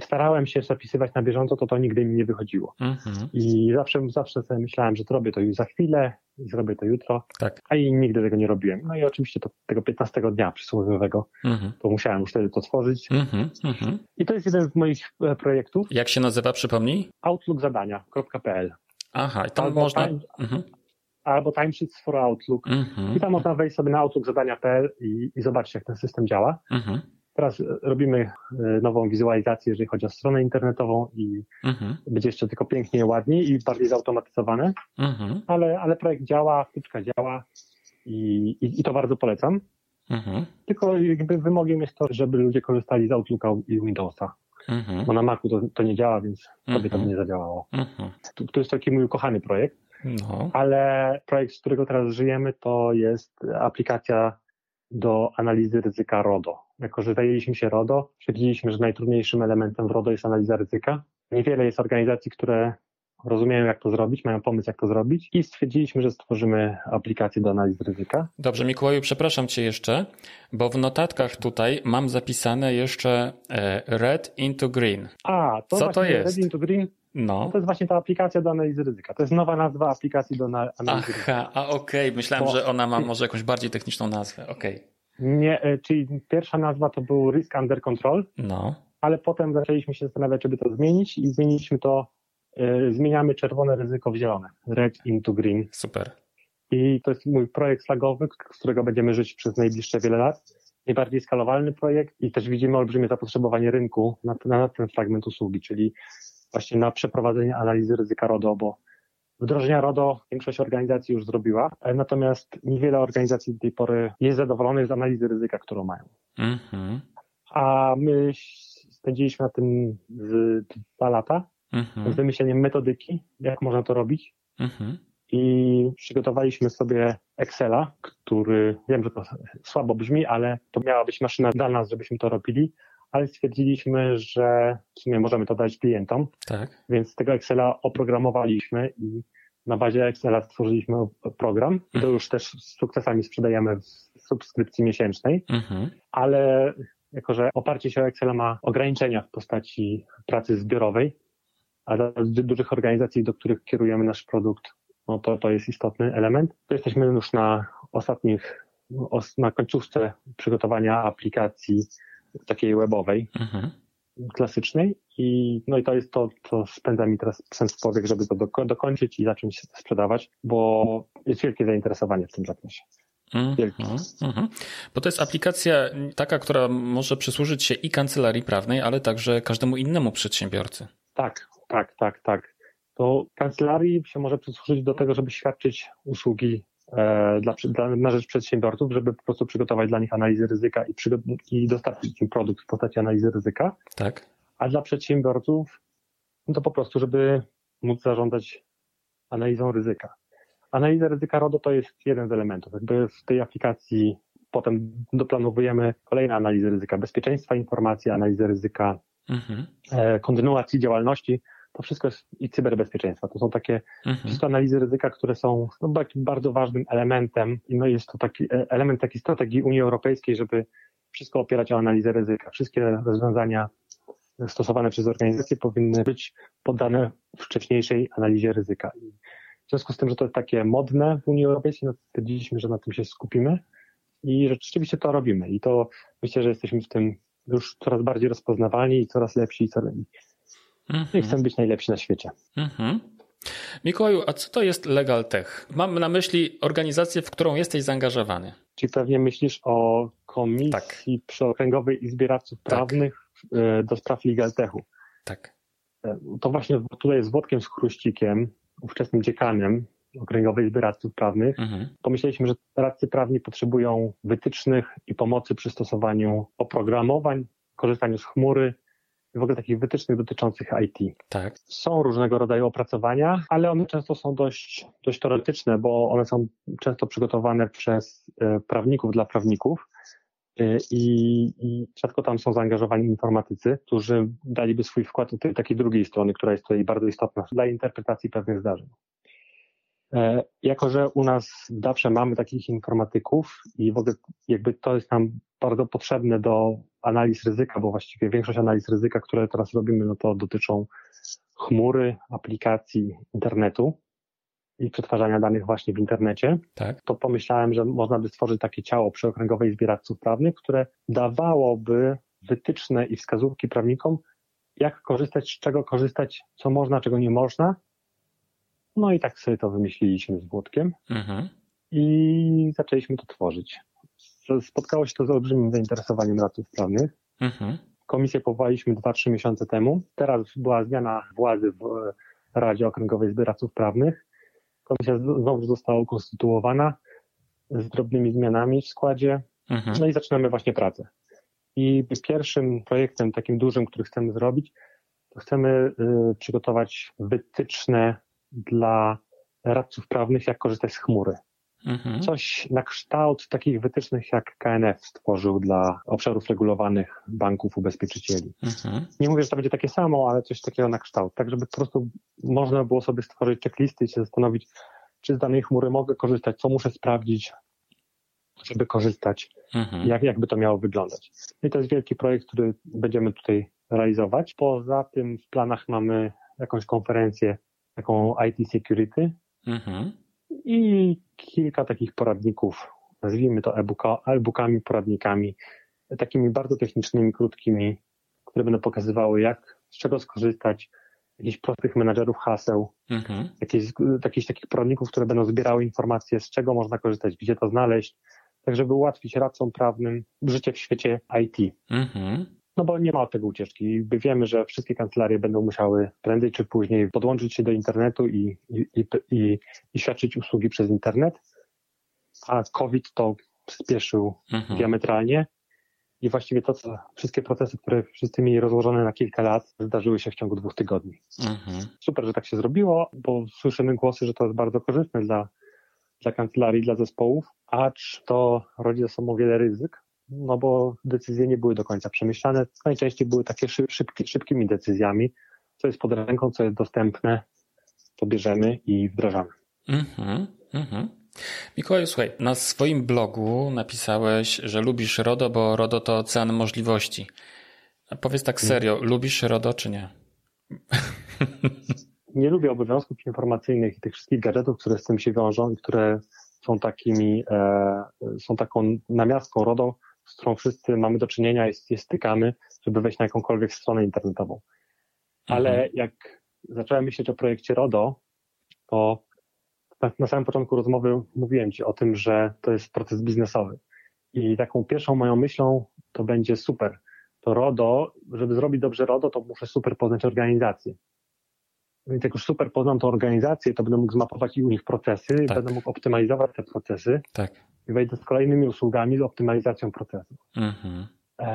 starałem się zapisywać na bieżąco, to to nigdy mi nie wychodziło. Mhm. I zawsze, zawsze sobie myślałem, że to robię to już za chwilę, i zrobię to jutro, tak, a i nigdy tego nie robiłem. No i oczywiście to, tego piętnastego dnia przysłowiowego, mhm, to musiałem już wtedy to stworzyć. Mhm. Mhm. I to jest jeden z moich projektów. Jak się nazywa, przypomnij? outlook zadania kropka p l. Aha, i tam albo można... Time, mhm. Albo Timesheets for Outlook. Mhm. I tam można wejść sobie na outlook zadania kropka p l i, i zobaczyć, jak ten system działa. Mhm. Teraz robimy nową wizualizację, jeżeli chodzi o stronę internetową i mhm, będzie jeszcze tylko piękniej, ładniej i bardziej zautomatyzowane, mhm, ale, ale projekt działa, wtyczka działa i, i, i to bardzo polecam. Mhm. Tylko jakby wymogiem jest to, żeby ludzie korzystali z Outlooka i Windowsa, mhm, bo na Macu to, to nie działa, więc mhm, sobie to by nie zadziałało. Mhm. To, to jest taki mój ukochany projekt, no, ale projekt, z którego teraz żyjemy, to jest aplikacja do analizy ryzyka RODO. Jako, że zajęliśmy się RODO, stwierdziliśmy, że najtrudniejszym elementem w RODO jest analiza ryzyka. Niewiele jest organizacji, które rozumieją, jak to zrobić, mają pomysł, jak to zrobić i stwierdziliśmy, że stworzymy aplikację do analizy ryzyka. Dobrze, Mikołaju, przepraszam Cię jeszcze, bo w notatkach tutaj mam zapisane jeszcze Red into Green. A, to co to jest? Red into Green. No. To jest właśnie ta aplikacja do analizy ryzyka. To jest nowa nazwa aplikacji do analizy Aha, ryzyka. Aha, a okej, okay. myślałem, Bo... że ona ma może jakąś bardziej techniczną nazwę. Okej. Okay. Nie, czyli pierwsza nazwa to był Risk Under Control, no, ale potem zaczęliśmy się zastanawiać, żeby to zmienić i zmieniliśmy to, y, zmieniamy czerwone ryzyko w zielone. Red into Green. Super. I to jest mój projekt flagowy, z którego będziemy żyć przez najbliższe wiele lat. Najbardziej skalowalny projekt i też widzimy olbrzymie zapotrzebowanie rynku na, na ten fragment usługi, czyli właśnie na przeprowadzenie analizy ryzyka RODO, bo wdrożenia RODO większość organizacji już zrobiła, natomiast niewiele organizacji do tej pory jest zadowolonych z analizy ryzyka, którą mają. Mm-hmm. A my spędziliśmy na tym z dwa lata, mm-hmm, z wymyśleniem metodyki, jak można to robić, mm-hmm, i przygotowaliśmy sobie Excela, który, wiem, że to słabo brzmi, ale to miała być maszyna dla nas, żebyśmy to robili, ale stwierdziliśmy, że w sumie możemy to dać klientom, tak, więc tego Excela oprogramowaliśmy i na bazie Excela stworzyliśmy program i to już też z sukcesami sprzedajemy w subskrypcji miesięcznej, mhm, ale jako że oparcie się o Excela ma ograniczenia w postaci pracy zbiorowej, a dla dużych organizacji, do których kierujemy nasz produkt, no to, to jest istotny element. To jesteśmy już na ostatnich, na końcówce przygotowania aplikacji takiej webowej, mhm. klasycznej i no i to jest to, co spędza mi teraz sens powiek, żeby to doko- dokończyć i zacząć sprzedawać, bo jest wielkie zainteresowanie w tym zakresie. Mm-hmm. Bo to jest aplikacja taka, która może przysłużyć się i kancelarii prawnej, ale także każdemu innemu przedsiębiorcy. Tak, tak, tak, tak. To kancelarii się może przysłużyć do tego, żeby świadczyć usługi e, dla, dla, na rzecz przedsiębiorców, żeby po prostu przygotować dla nich analizę ryzyka i, przygo- i dostarczyć im produkt w postaci analizy ryzyka. Tak. A dla przedsiębiorców no to po prostu, żeby móc zarządzać analizą ryzyka. Analiza ryzyka RODO to jest jeden z elementów. Jakby w tej aplikacji potem doplanowujemy kolejne analizy ryzyka bezpieczeństwa informacji, analizy ryzyka mhm. e, kontynuacji działalności. To wszystko jest i cyberbezpieczeństwa. To są takie mhm. wszystko analizy ryzyka, które są no, bardzo ważnym elementem. No jest to taki element takiej strategii Unii Europejskiej, żeby wszystko opierać o analizę ryzyka. Wszystkie rozwiązania stosowane przez organizacje powinny być poddane wcześniejszej analizie ryzyka. W związku z tym, że to jest takie modne w Unii Europejskiej, no stwierdziliśmy, że na tym się skupimy i rzeczywiście to robimy. I to myślę, że jesteśmy w tym już coraz bardziej rozpoznawalni i coraz lepsi i coraz mm-hmm. i chcemy być najlepsi na świecie. Mm-hmm. Mikołaju, a co to jest Legal Tech? Mam na myśli organizację, w którą jesteś zaangażowany. Czyli pewnie myślisz o komisji tak. przy Okręgowej Izbie Radców Prawnych tak. do spraw Legal Techu. Tak. To właśnie tutaj z Włodkiem, z Chruścikiem, ówczesnym dziekanem Okręgowej Izby Radców Prawnych, mhm. pomyśleliśmy, że radcy prawni potrzebują wytycznych i pomocy przy stosowaniu oprogramowań, korzystaniu z chmury i w ogóle takich wytycznych dotyczących I T. Tak. Są różnego rodzaju opracowania, ale one często są dość, dość teoretyczne, bo one są często przygotowane przez prawników dla prawników i, i rzadko tam są zaangażowani informatycy, którzy daliby swój wkład do tej takiej drugiej strony, która jest tutaj bardzo istotna dla interpretacji pewnych zdarzeń. E, jako, że u nas zawsze mamy takich informatyków i w ogóle jakby to jest nam bardzo potrzebne do analiz ryzyka, bo właściwie większość analiz ryzyka, które teraz robimy, no to dotyczą chmury, aplikacji, internetu i przetwarzania danych właśnie w internecie, tak. to pomyślałem, że można by stworzyć takie ciało przy Okręgowej Izbie Radców Prawnych, które dawałoby wytyczne i wskazówki prawnikom, jak korzystać, z czego korzystać, co można, czego nie można. No i tak sobie to wymyśliliśmy z Włodkiem mhm. i zaczęliśmy to tworzyć. Spotkało się to z olbrzymim zainteresowaniem radców prawnych. Mhm. Komisję powołaliśmy dwa trzy miesiące temu. Teraz była zmiana władzy w Radzie Okręgowej Izby Radców Prawnych. Komisja znowu została ukonstytuowana z drobnymi zmianami w składzie. Mhm. No i zaczynamy właśnie pracę. I pierwszym projektem takim dużym, który chcemy zrobić, to chcemy y, przygotować wytyczne dla radców prawnych, jak korzystać z chmury. Mhm. Coś na kształt takich wytycznych, jak K N F stworzył dla obszarów regulowanych banków, ubezpieczycieli. Mhm. Nie mówię, że to będzie takie samo, ale coś takiego na kształt. Tak, żeby po prostu można było sobie stworzyć checklisty i się zastanowić, czy z danej chmury mogę korzystać, co muszę sprawdzić, żeby korzystać, mhm. jak, jakby to miało wyglądać. I to jest wielki projekt, który będziemy tutaj realizować. Poza tym w planach mamy jakąś konferencję, taką I T security. Mhm. I kilka takich poradników, nazwijmy to e-booka, e-bookami, poradnikami, takimi bardzo technicznymi, krótkimi, które będą pokazywały, jak, z czego skorzystać, jakichś prostych menadżerów haseł, mhm. jakichś, jakichś takich poradników, które będą zbierały informacje, z czego można korzystać, gdzie to znaleźć, tak żeby ułatwić radcom prawnym życie w świecie I T. Mhm. No bo nie ma od tego ucieczki. Wiemy, że wszystkie kancelarie będą musiały prędzej czy później podłączyć się do internetu i, i, i, i, i świadczyć usługi przez internet, a COVID to spieszył mhm. diametralnie i właściwie to, co wszystkie procesy, które wszyscy mieli rozłożone na kilka lat, zdarzyły się w ciągu dwóch tygodni. Mhm. Super, że tak się zrobiło, bo słyszymy głosy, że to jest bardzo korzystne dla, dla kancelarii, dla zespołów, acz to rodzi ze sobą wiele ryzyk. No bo decyzje nie były do końca przemyślane. Najczęściej były takie szybki, szybkimi decyzjami, co jest pod ręką, co jest dostępne, to bierzemy i wdrażamy. Mm-hmm, mm-hmm. Mikołaj, słuchaj, na swoim blogu napisałeś, że lubisz RODO, bo RODO to ocean możliwości. A powiedz tak serio, nie. Lubisz RODO czy nie? Nie lubię obowiązków informacyjnych i tych wszystkich gadżetów, które z tym się wiążą i które są takimi, e, są taką namiastką RODO, z którą wszyscy mamy do czynienia i się stykamy, żeby wejść na jakąkolwiek stronę internetową. Ale mhm. jak zacząłem myśleć o projekcie RODO, to na samym początku rozmowy mówiłem Ci o tym, że to jest proces biznesowy. I taką pierwszą moją myślą to będzie super. To RODO, żeby zrobić dobrze RODO, to muszę super poznać organizację. Więc jak już super poznam tą organizację, to będę mógł zmapować i u nich procesy, tak. i będę mógł optymalizować te procesy tak. i wejdę z kolejnymi usługami z optymalizacją procesów. Mhm. E,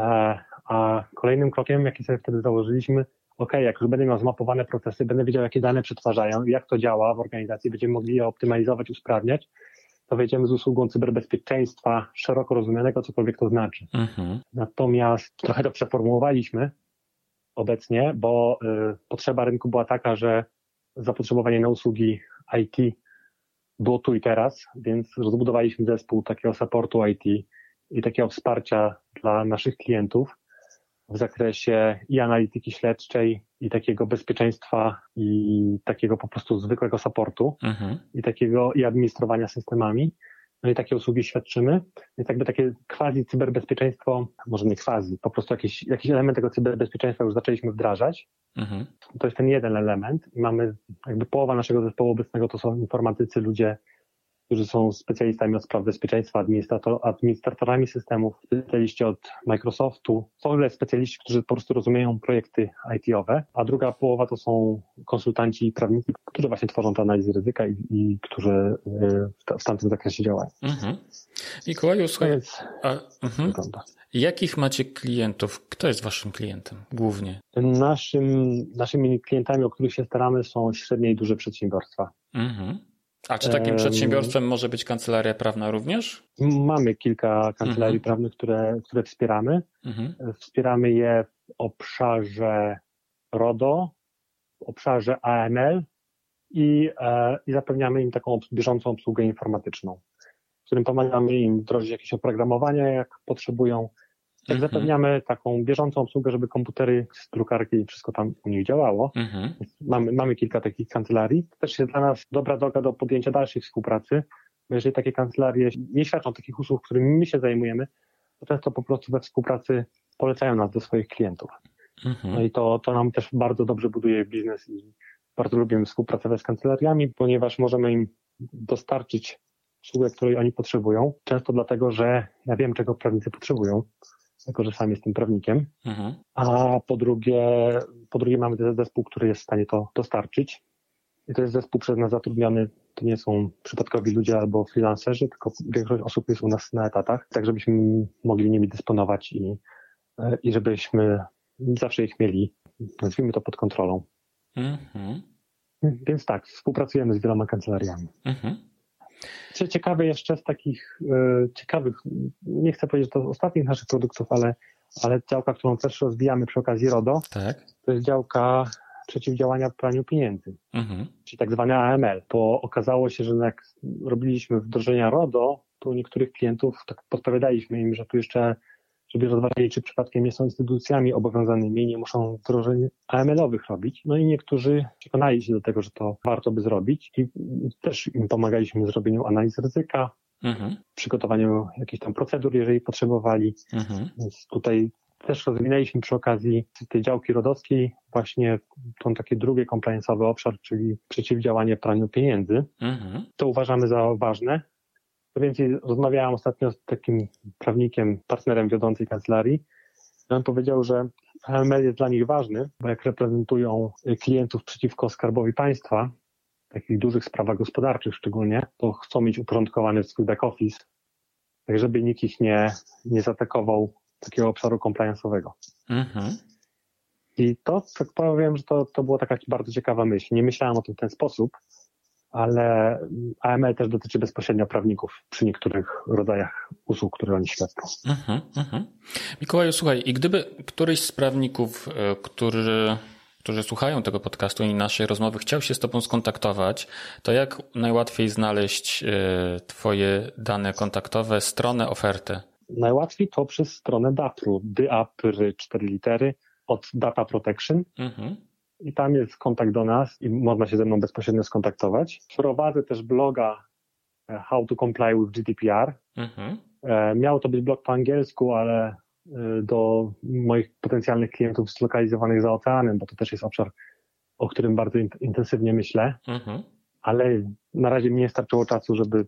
a kolejnym krokiem, jaki sobie wtedy założyliśmy, ok, jak już będę miał zmapowane procesy, będę wiedział, jakie dane przetwarzają i jak to działa w organizacji, będziemy mogli je optymalizować, usprawniać, to wejdziemy z usługą cyberbezpieczeństwa szeroko rozumianego, cokolwiek to znaczy. Mhm. Natomiast trochę to przeformułowaliśmy obecnie, bo y, potrzeba rynku była taka, że zapotrzebowanie na usługi I T było tu i teraz, więc rozbudowaliśmy zespół takiego supportu I T i takiego wsparcia dla naszych klientów w zakresie i analityki śledczej, i takiego bezpieczeństwa, i takiego po prostu zwykłego supportu, mhm. i takiego i administrowania systemami. No i takie usługi świadczymy. Więc jakby takie quasi cyberbezpieczeństwo, może nie quasi, po prostu jakiś, jakiś element tego cyberbezpieczeństwa już zaczęliśmy wdrażać. Mhm. To jest ten jeden element. I mamy jakby połowa naszego zespołu obecnego to są informatycy, ludzie, którzy są specjalistami od spraw bezpieczeństwa, administrator, administratorami systemów, specjaliści od Microsoftu, są w ogóle specjaliści, którzy po prostu rozumieją projekty I T-owe, a druga połowa to są konsultanci i prawnicy, którzy właśnie tworzą te analizy ryzyka i, i którzy w tamtym zakresie działają. Mhm. Mikołaju, słuchaj, więc, a, mhm. jakich macie klientów? Kto jest waszym klientem głównie? Naszym, naszymi klientami, o których się staramy, są średnie i duże przedsiębiorstwa. Mhm. A czy takim przedsiębiorstwem może być kancelaria prawna również? Mamy kilka kancelarii mhm. prawnych, które, które wspieramy. Mhm. Wspieramy je w obszarze RODO, w obszarze A M L i, i zapewniamy im taką bieżącą obsługę informatyczną, w którym pomagamy im wdrożyć jakieś oprogramowania, jak potrzebują. Tak mhm. zapewniamy taką bieżącą obsługę, żeby komputery, drukarki i wszystko tam u nich działało. Mhm. Mamy, mamy kilka takich kancelarii. To też jest dla nas dobra droga do podjęcia dalszej współpracy. Jeżeli takie kancelarie nie świadczą takich usług, którymi my się zajmujemy, to często po prostu we współpracy polecają nas do swoich klientów. Mhm. No i to, to nam też bardzo dobrze buduje biznes i bardzo lubimy współpracować z kancelariami, ponieważ możemy im dostarczyć usługę, której oni potrzebują. Często dlatego, że ja wiem, czego prawnicy potrzebują. Tylko że sam jestem prawnikiem, mhm. a po drugie, po drugie mamy ten zespół, który jest w stanie to dostarczyć i to jest zespół przez nas zatrudniony, to nie są przypadkowi ludzie albo freelancerzy, tylko większość osób jest u nas na etatach, tak żebyśmy mogli nimi dysponować i, i żebyśmy zawsze ich mieli, nazwijmy to, pod kontrolą. Mhm. Więc tak, współpracujemy z wieloma kancelariami. Mhm. Co ciekawe jeszcze z takich y, ciekawych, nie chcę powiedzieć, że to z ostatnich naszych produktów, ale, ale działka, którą też rozwijamy przy okazji RODO, tak. to jest działka przeciwdziałania praniu pieniędzy, mhm. czyli tak zwane A M L, bo okazało się, że jak robiliśmy wdrożenia RODO, to u niektórych klientów tak podpowiadaliśmy im, że tu jeszcze, żeby rozważali, czy przypadkiem nie są instytucjami obowiązanymi, nie muszą wdrożeń A M L-owych robić. No i niektórzy przekonali się do tego, że to warto by zrobić i też im pomagaliśmy w zrobieniu analiz ryzyka, mhm. w przygotowaniu jakichś tam procedur, jeżeli potrzebowali. Mhm. Więc tutaj też rozwinęliśmy przy okazji tej działki rodowskiej właśnie tą taki drugi compliance'owy obszar, czyli przeciwdziałanie praniu pieniędzy. Mhm. To uważamy za ważne. Co więcej, rozmawiałem ostatnio z takim prawnikiem, partnerem wiodącej kancelarii. On powiedział, że A M L jest dla nich ważny, bo jak reprezentują klientów przeciwko Skarbowi Państwa, w takich dużych sprawach gospodarczych szczególnie, to chcą mieć uporządkowany swój back office, tak żeby nikt ich nie, nie zaatakował takiego obszaru compliance'owego. Mhm. I to, tak powiem, że to, to była taka bardzo ciekawa myśl. Nie myślałem o tym w ten sposób, ale A M L też dotyczy bezpośrednio prawników przy niektórych rodzajach usług, które oni świadczą. Uh-huh, uh-huh. Mikołaju, słuchaj, i gdyby któryś z prawników, który którzy słuchają tego podcastu i naszej rozmowy, chciał się z Tobą skontaktować, to jak najłatwiej znaleźć Twoje dane kontaktowe, stronę, ofertę? Najłatwiej to przez stronę D A P R-u, D A P R, cztery litery, od Data Protection. Mhm. I tam jest kontakt do nas i można się ze mną bezpośrednio skontaktować. Prowadzę też bloga How to Comply with G D P R. Mhm. Miał to być blog po angielsku, ale do moich potencjalnych klientów zlokalizowanych za oceanem, bo to też jest obszar, o którym bardzo intensywnie myślę, mhm. ale na razie mi nie starczyło czasu, żeby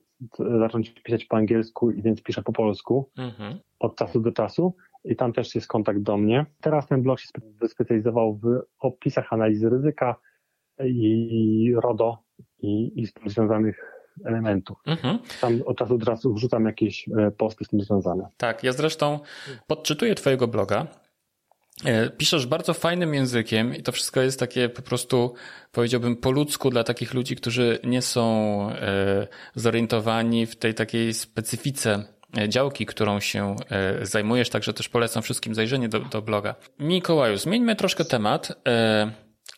zacząć pisać po angielsku, i więc piszę po polsku mhm. od czasu do czasu i tam też jest kontakt do mnie. Teraz ten blog się wyspecjalizował w opisach analizy ryzyka i RODO i, i z tym związanych elementów. Mhm. Tam od czasu do czasu wrzucam jakieś posty z tym związane. Tak, ja zresztą podczytuję Twojego bloga. Piszesz bardzo fajnym językiem i to wszystko jest takie po prostu, powiedziałbym, po ludzku dla takich ludzi, którzy nie są zorientowani w tej takiej specyfice działki, którą się zajmujesz, także też polecam wszystkim zajrzenie do, do bloga. Mikołaju, zmieńmy troszkę temat.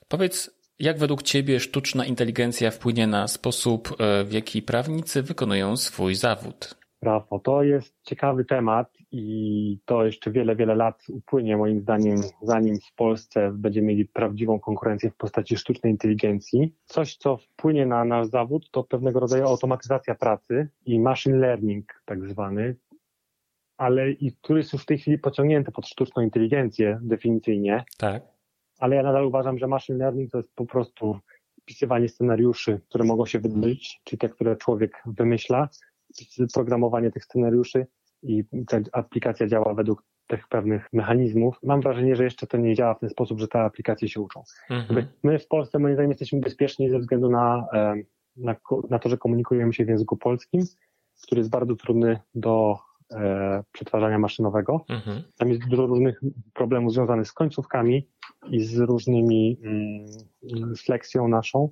Powiedz, jak według Ciebie sztuczna inteligencja wpłynie na sposób, w jaki prawnicy wykonują swój zawód? Rafał, to jest ciekawy temat i to jeszcze wiele, wiele lat upłynie moim zdaniem, zanim w Polsce będziemy mieli prawdziwą konkurencję w postaci sztucznej inteligencji. Coś, co wpłynie na nasz zawód, to pewnego rodzaju automatyzacja pracy i machine learning tak zwany, ale i który jest już w tej chwili pociągnięty pod sztuczną inteligencję definicyjnie. Tak. Ale ja nadal uważam, że machine learning to jest po prostu wpisywanie scenariuszy, które mogą się wydarzyć, czyli te, które człowiek wymyśla, programowanie tych scenariuszy i ta aplikacja działa według tych pewnych mechanizmów. Mam wrażenie, że jeszcze to nie działa w ten sposób, że te aplikacje się uczą. Mhm. My w Polsce, moim zdaniem, jesteśmy bezpieczni ze względu na, na, na to, że komunikujemy się w języku polskim, który jest bardzo trudny do e, przetwarzania maszynowego. Mhm. Tam jest dużo różnych problemów związanych z końcówkami i z różnymi mm, z lekcją naszą.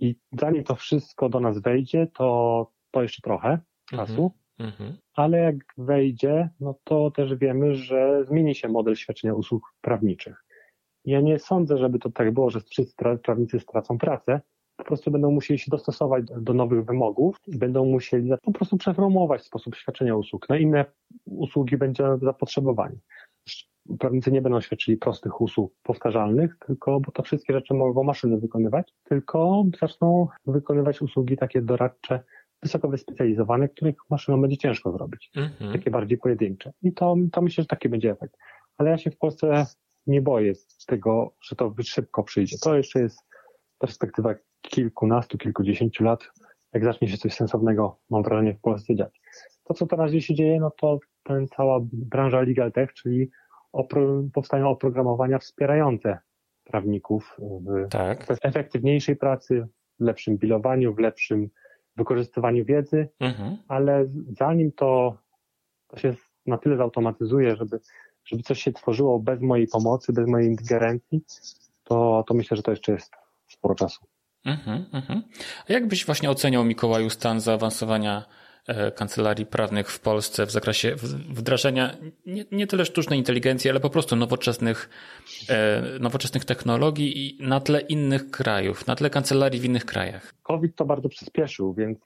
I zanim to wszystko do nas wejdzie, to, to jeszcze trochę czasu, mm-hmm. ale jak wejdzie, no to też wiemy, że zmieni się model świadczenia usług prawniczych. Ja nie sądzę, żeby to tak było, że wszyscy prawnicy stracą pracę, po prostu będą musieli się dostosować do nowych wymogów i będą musieli po prostu przeformułować sposób świadczenia usług. Na inne usługi będzie zapotrzebowanie. Prawnicy nie będą świadczyli prostych usług powtarzalnych, tylko, bo to wszystkie rzeczy mogą maszyny wykonywać, tylko zaczną wykonywać usługi takie doradcze, wysoko wyspecjalizowane, których maszyną będzie ciężko zrobić. Mm-hmm. Takie bardziej pojedyncze. I to, to myślę, że taki będzie efekt. Ale ja się w Polsce nie boję tego, że to szybko przyjdzie. To jeszcze jest perspektywa kilkunastu, kilkudziesięciu lat. Jak zacznie się coś sensownego, mam wrażenie, w Polsce dziać. To, co teraz się dzieje, no to ten cała branża Legal Tech, czyli opro- powstają oprogramowania wspierające prawników w tak. efektywniejszej pracy, w lepszym bilowaniu, w lepszym wykorzystywaniu wiedzy, mhm. ale zanim to, to się na tyle zautomatyzuje, żeby, żeby coś się tworzyło bez mojej pomocy, bez mojej ingerencji, to, to myślę, że to jeszcze jest sporo czasu. Mhm, mhm. A jak byś właśnie oceniał, Mikołaju, stan zaawansowania e, kancelarii prawnych w Polsce w zakresie wdrażania nie, nie tyle sztucznej inteligencji, ale po prostu nowoczesnych, e, nowoczesnych technologii i na tle innych krajów, na tle kancelarii w innych krajach? COVID to bardzo przyspieszył, więc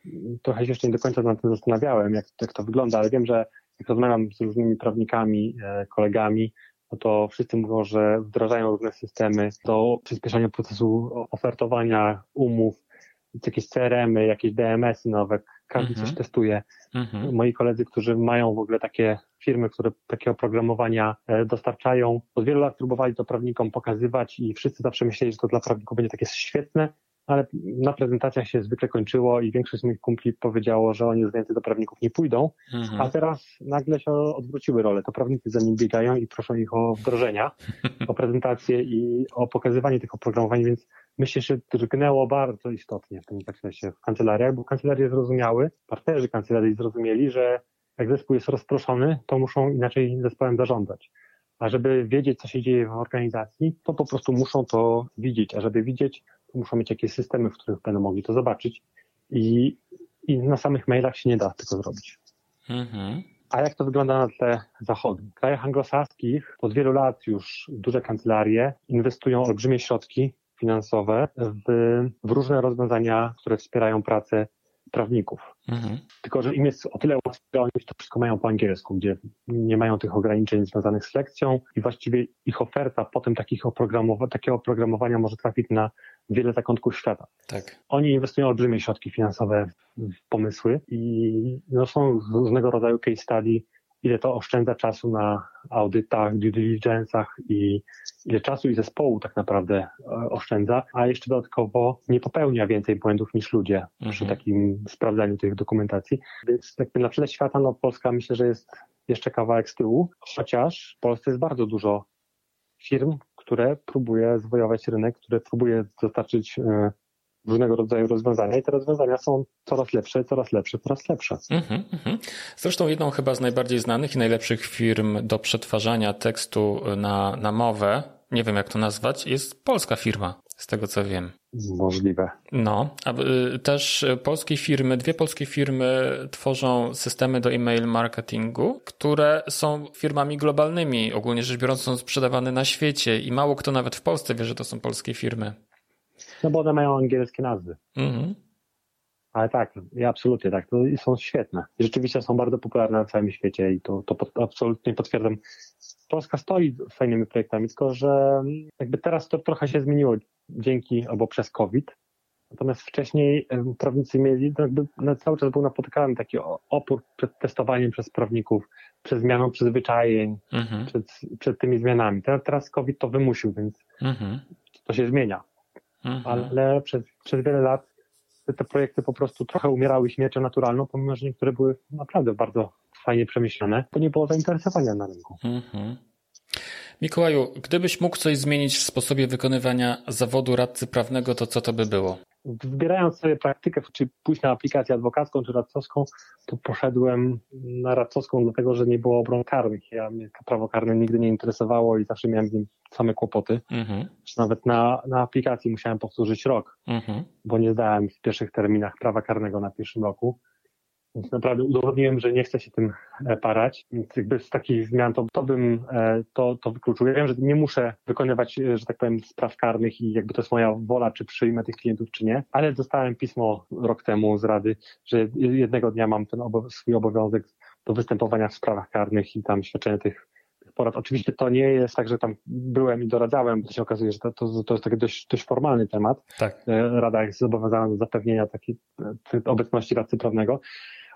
trochę się jeszcze nie do końca nad tym zastanawiałem, jak, jak to wygląda, ale wiem, że jak rozmawiam z różnymi prawnikami, e, kolegami, no to wszyscy mówią, że wdrażają różne systemy do przyspieszania procesu ofertowania umów, jakieś C R M-y, jakieś D M S-y nowe, każdy mhm. coś testuje. Mhm. Moi koledzy, którzy mają w ogóle takie firmy, które takie oprogramowania dostarczają, od wielu lat próbowali to prawnikom pokazywać i wszyscy zawsze myśleli, że to dla prawników będzie takie świetne, ale na prezentacjach się zwykle kończyło i większość z moich kumpli powiedziało, że oni już więcej do prawników nie pójdą, mhm. a teraz nagle się odwróciły role. To prawnicy za nim biegają i proszą ich o wdrożenia, o prezentacje i o pokazywanie tych oprogramowań, więc myślę, że drgnęło bardzo istotnie w tym zakresie w kancelariach, bo kancelarie zrozumiały, partnerzy kancelarii zrozumieli, że jak zespół jest rozproszony, to muszą inaczej zespołem zarządzać. A żeby wiedzieć, co się dzieje w organizacji, to po prostu muszą to widzieć, a żeby widzieć, muszą mieć jakieś systemy, w których będą mogli to zobaczyć i, i na samych mailach się nie da tego zrobić. Mhm. A jak to wygląda na tle zachodu? W krajach anglosaskich od wielu lat już duże kancelarie inwestują olbrzymie środki finansowe w, w różne rozwiązania, które wspierają pracę prawników. Mhm. Tylko że im jest o tyle łatwiej, że oni to wszystko mają po angielsku, gdzie nie mają tych ograniczeń związanych z lekcją i właściwie ich oferta potem takich oprogramowa- takiego oprogramowania może trafić na wiele zakątków świata. Tak. Oni inwestują olbrzymie środki finansowe w pomysły i no są różnego rodzaju case study, ile to oszczędza czasu na audytach, due diligence'ach i ile czasu i zespołu tak naprawdę oszczędza, a jeszcze dodatkowo nie popełnia więcej błędów niż ludzie mhm. przy takim sprawdzaniu tych dokumentacji. Więc jakby na tle świata, no Polska myślę, że jest jeszcze kawałek z tyłu, chociaż w Polsce jest bardzo dużo firm, które próbuje zwojować rynek, które próbuje dostarczyć różnego rodzaju rozwiązania i te rozwiązania są coraz lepsze, coraz lepsze, coraz lepsze. Mm-hmm, mm-hmm. Zresztą jedną chyba z najbardziej znanych i najlepszych firm do przetwarzania tekstu na, na mowę, nie wiem jak to nazwać, jest polska firma, z tego co wiem. Możliwe. No, a też polskie firmy, dwie polskie firmy tworzą systemy do e-mail marketingu, które są firmami globalnymi, ogólnie rzecz biorąc są sprzedawane na świecie i mało kto nawet w Polsce wie, że to są polskie firmy. No bo one mają angielskie nazwy. Mm-hmm. Ale tak, ja absolutnie tak. To są świetne. Rzeczywiście są bardzo popularne na całym świecie i to, to pod, absolutnie potwierdzam. Polska stoi fajnymi projektami, tylko że jakby teraz to trochę się zmieniło dzięki albo przez COVID. Natomiast wcześniej prawnicy mieli, jakby cały czas był napotykany taki opór przed testowaniem przez prawników, przed zmianą przyzwyczajeń, mm-hmm. przed, przed tymi zmianami. Teraz COVID to wymusił, więc mm-hmm. to się zmienia. Mhm. Ale przez, przez wiele lat te, te projekty po prostu trochę umierały śmiercią naturalną, pomimo że niektóre były naprawdę bardzo fajnie przemyślane, bo nie było zainteresowania na rynku. Mhm. Mikołaju, gdybyś mógł coś zmienić w sposobie wykonywania zawodu radcy prawnego, to co to by było? Wybierając sobie praktykę, czy pójść na aplikację adwokacką, czy radcowską, to poszedłem na radcowską, dlatego że nie było obron karnych. Ja, mnie prawo karne nigdy nie interesowało i zawsze miałem z nim same kłopoty. Mhm. Nawet na, na aplikacji musiałem powtórzyć rok, mhm. bo nie zdałem w pierwszych terminach prawa karnego na pierwszym roku. Więc naprawdę udowodniłem, że nie chcę się tym parać. Więc jakby z takich zmian to, to bym to, to wykluczył. Ja wiem, że nie muszę wykonywać, że tak powiem, spraw karnych i jakby to jest moja wola, czy przyjmę tych klientów, czy nie. Ale dostałem pismo rok temu z Rady, że jednego dnia mam ten obo- swój obowiązek do występowania w sprawach karnych i tam świadczenia tych porad. Oczywiście to nie jest tak, że tam byłem i doradzałem, bo się okazuje, że to, to, to jest taki dość, dość formalny temat. Tak. Rada jest zobowiązana do zapewnienia takiej obecności radcy prawnego.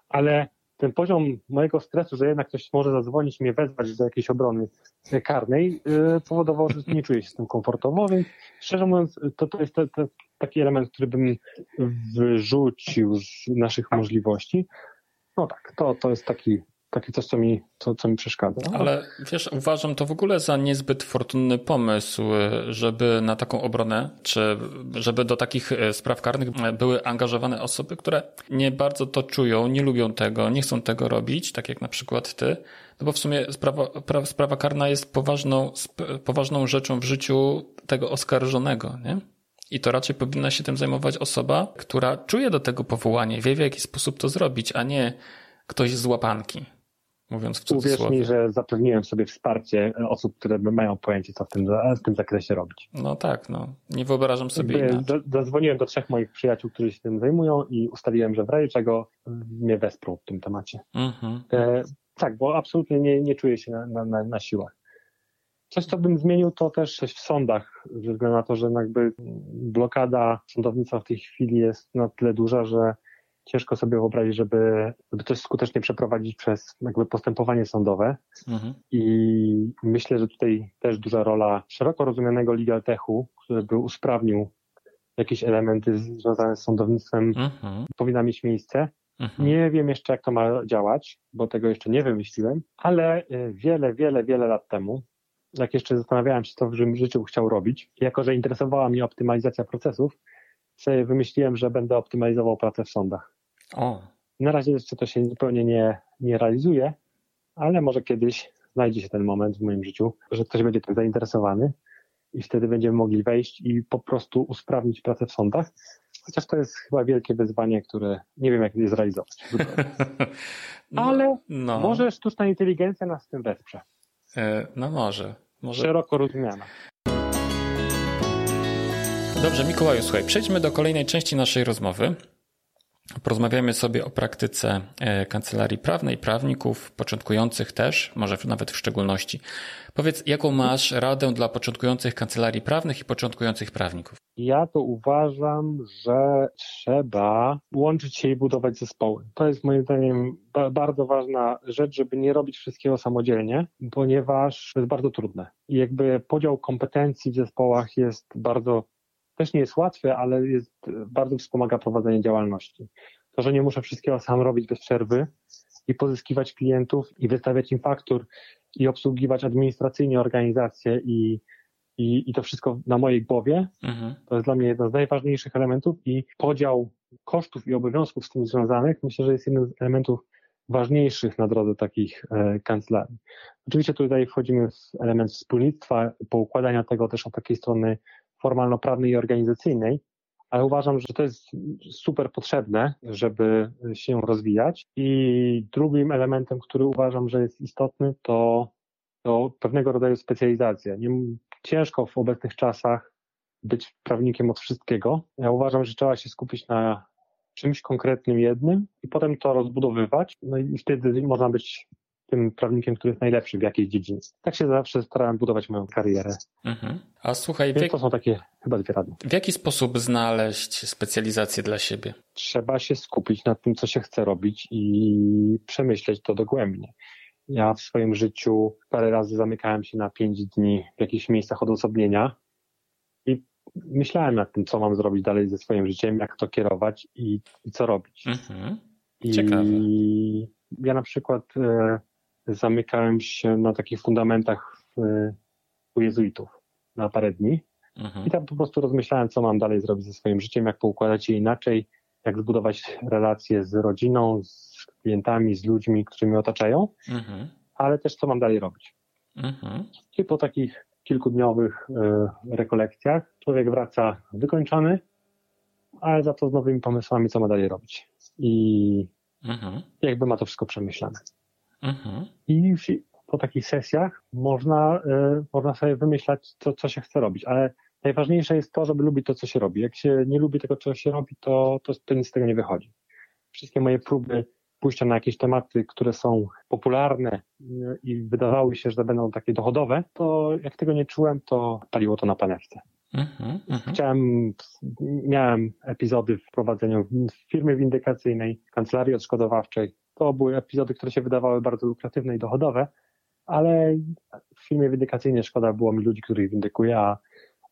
Ale ten poziom mojego stresu, że jednak ktoś może zadzwonić, mnie wezwać do jakiejś obrony karnej, yy, powodował, że nie czuję się z tym komfortowo, więc szczerze mówiąc, to, to jest te, te, taki element, który bym wyrzucił z naszych możliwości. No tak, to, to jest taki... Takie coś, co mi, co, co mi przeszkadza. Ale wiesz, uważam to w ogóle za niezbyt fortunny pomysł, żeby na taką obronę, czy żeby do takich spraw karnych były angażowane osoby, które nie bardzo to czują, nie lubią tego, nie chcą tego robić, tak jak na przykład ty. No bo w sumie sprawa, pra, sprawa karna jest poważną, sp- poważną rzeczą w życiu tego oskarżonego, nie? I to raczej powinna się tym zajmować osoba, która czuje do tego powołanie, wie w jaki sposób to zrobić, a nie ktoś z łapanki. Mówiąc w cudzysłowie. Uwierz mi, że zapewniłem sobie wsparcie osób, które mają pojęcie, co w tym, w tym zakresie robić. No tak, no. Nie wyobrażam sobie inaczej. Zadzwoniłem do trzech moich przyjaciół, którzy się tym zajmują i ustaliłem, że w razie czego mnie wesprą w tym temacie. Mhm. E, tak, bo absolutnie nie, nie czuję się na, na, na siłach. Coś, co bym zmienił, to też w sądach, ze względu na to, że jakby blokada sądownictwa w tej chwili jest na tyle duża, że ciężko sobie wyobrazić, żeby, żeby coś skutecznie przeprowadzić przez jakby postępowanie sądowe. Mhm. I myślę, że tutaj też duża rola szeroko rozumianego Legal Techu, który by usprawnił jakieś elementy związane z sądownictwem, mhm. powinna mieć miejsce. Mhm. Nie wiem jeszcze, jak to ma działać, bo tego jeszcze nie wymyśliłem, ale wiele, wiele, wiele lat temu, jak jeszcze zastanawiałem się, co w życiu chciał robić, jako że interesowała mnie optymalizacja procesów, sobie wymyśliłem, że będę optymalizował pracę w sądach. O. Na razie jeszcze to się zupełnie nie, nie realizuje, ale może kiedyś znajdzie się ten moment w moim życiu, że ktoś będzie tym zainteresowany i wtedy będziemy mogli wejść i po prostu usprawnić pracę w sądach, Chociaż to jest chyba wielkie wyzwanie, które nie wiem, jak je zrealizować. Ale no. Może sztuczna inteligencja nas w tym wesprze. No może. może. Szeroko rozumiana. Dobrze, Mikołaju, słuchaj, przejdźmy do kolejnej części naszej rozmowy. Porozmawiamy sobie o praktyce kancelarii prawnej, prawników, początkujących też, może nawet w szczególności. Powiedz, jaką masz radę dla początkujących kancelarii prawnych i początkujących prawników? Ja to uważam, że trzeba łączyć się i budować zespoły. To jest moim zdaniem bardzo ważna rzecz, żeby nie robić wszystkiego samodzielnie, ponieważ to jest bardzo trudne. I jakby podział kompetencji w zespołach jest bardzo... Też nie jest łatwe, ale jest, bardzo wspomaga prowadzenie działalności. To, że nie muszę wszystkiego sam robić bez przerwy i pozyskiwać klientów i wystawiać im faktur i obsługiwać administracyjnie organizację i, i, i to wszystko na mojej głowie, mhm. to jest dla mnie jeden z najważniejszych elementów i podział kosztów i obowiązków z tym związanych myślę, że jest jednym z elementów ważniejszych na drodze takich e, kancelarii. Oczywiście tutaj wchodzimy w element wspólnictwa, poukładania tego też od takiej strony formalno-prawnej i organizacyjnej, ale uważam, że to jest super potrzebne, żeby się rozwijać. I drugim elementem, który uważam, że jest istotny, to, to pewnego rodzaju specjalizacja. Nie, ciężko w obecnych czasach być prawnikiem od wszystkiego. Ja uważam, że trzeba się skupić na czymś konkretnym jednym i potem to rozbudowywać, no i wtedy można być tym prawnikiem, który jest najlepszy w jakiejś dziedzinie. Tak się zawsze starałem budować moją karierę. Mhm. A słuchaj, w jak... to są takie chyba dwie rady. W jaki sposób znaleźć specjalizację dla siebie? Trzeba się skupić na tym, co się chce robić i przemyśleć to dogłębnie. Ja w swoim życiu parę razy zamykałem się na pięć dni w jakichś miejscach odosobnienia i myślałem nad tym, co mam zrobić dalej ze swoim życiem, jak to kierować i, i co robić. Mhm. Ciekawe. I ja na przykład... E... zamykałem się na takich fundamentach u jezuitów na parę dni mhm. i tam po prostu rozmyślałem, co mam dalej zrobić ze swoim życiem, jak poukładać je inaczej, jak zbudować relacje z rodziną, z klientami, z ludźmi, którzy mnie otaczają, mhm. ale też co mam dalej robić. Mhm. I po takich kilkudniowych rekolekcjach człowiek wraca wykończony, ale za to z nowymi pomysłami, co ma dalej robić. I mhm. jakby ma to wszystko przemyślane. Mhm. I po takich sesjach można, y, można sobie wymyślać, co, co się chce robić, ale najważniejsze jest to, żeby lubić to, co się robi. Jak się nie lubi tego, co się robi, to, to, to nic z tego nie wychodzi. Wszystkie moje próby pójścia na jakieś tematy, które są popularne y, i wydawały się, że będą takie dochodowe, to jak tego nie czułem, to paliło to na panewce. Mhm, Chciałem, miałem epizody w prowadzeniu firmy windykacyjnej, kancelarii odszkodowawczej. To były epizody, które się wydawały bardzo lukratywne i dochodowe, ale w firmie windykacyjnej szkoda było mi ludzi, których windykuję, a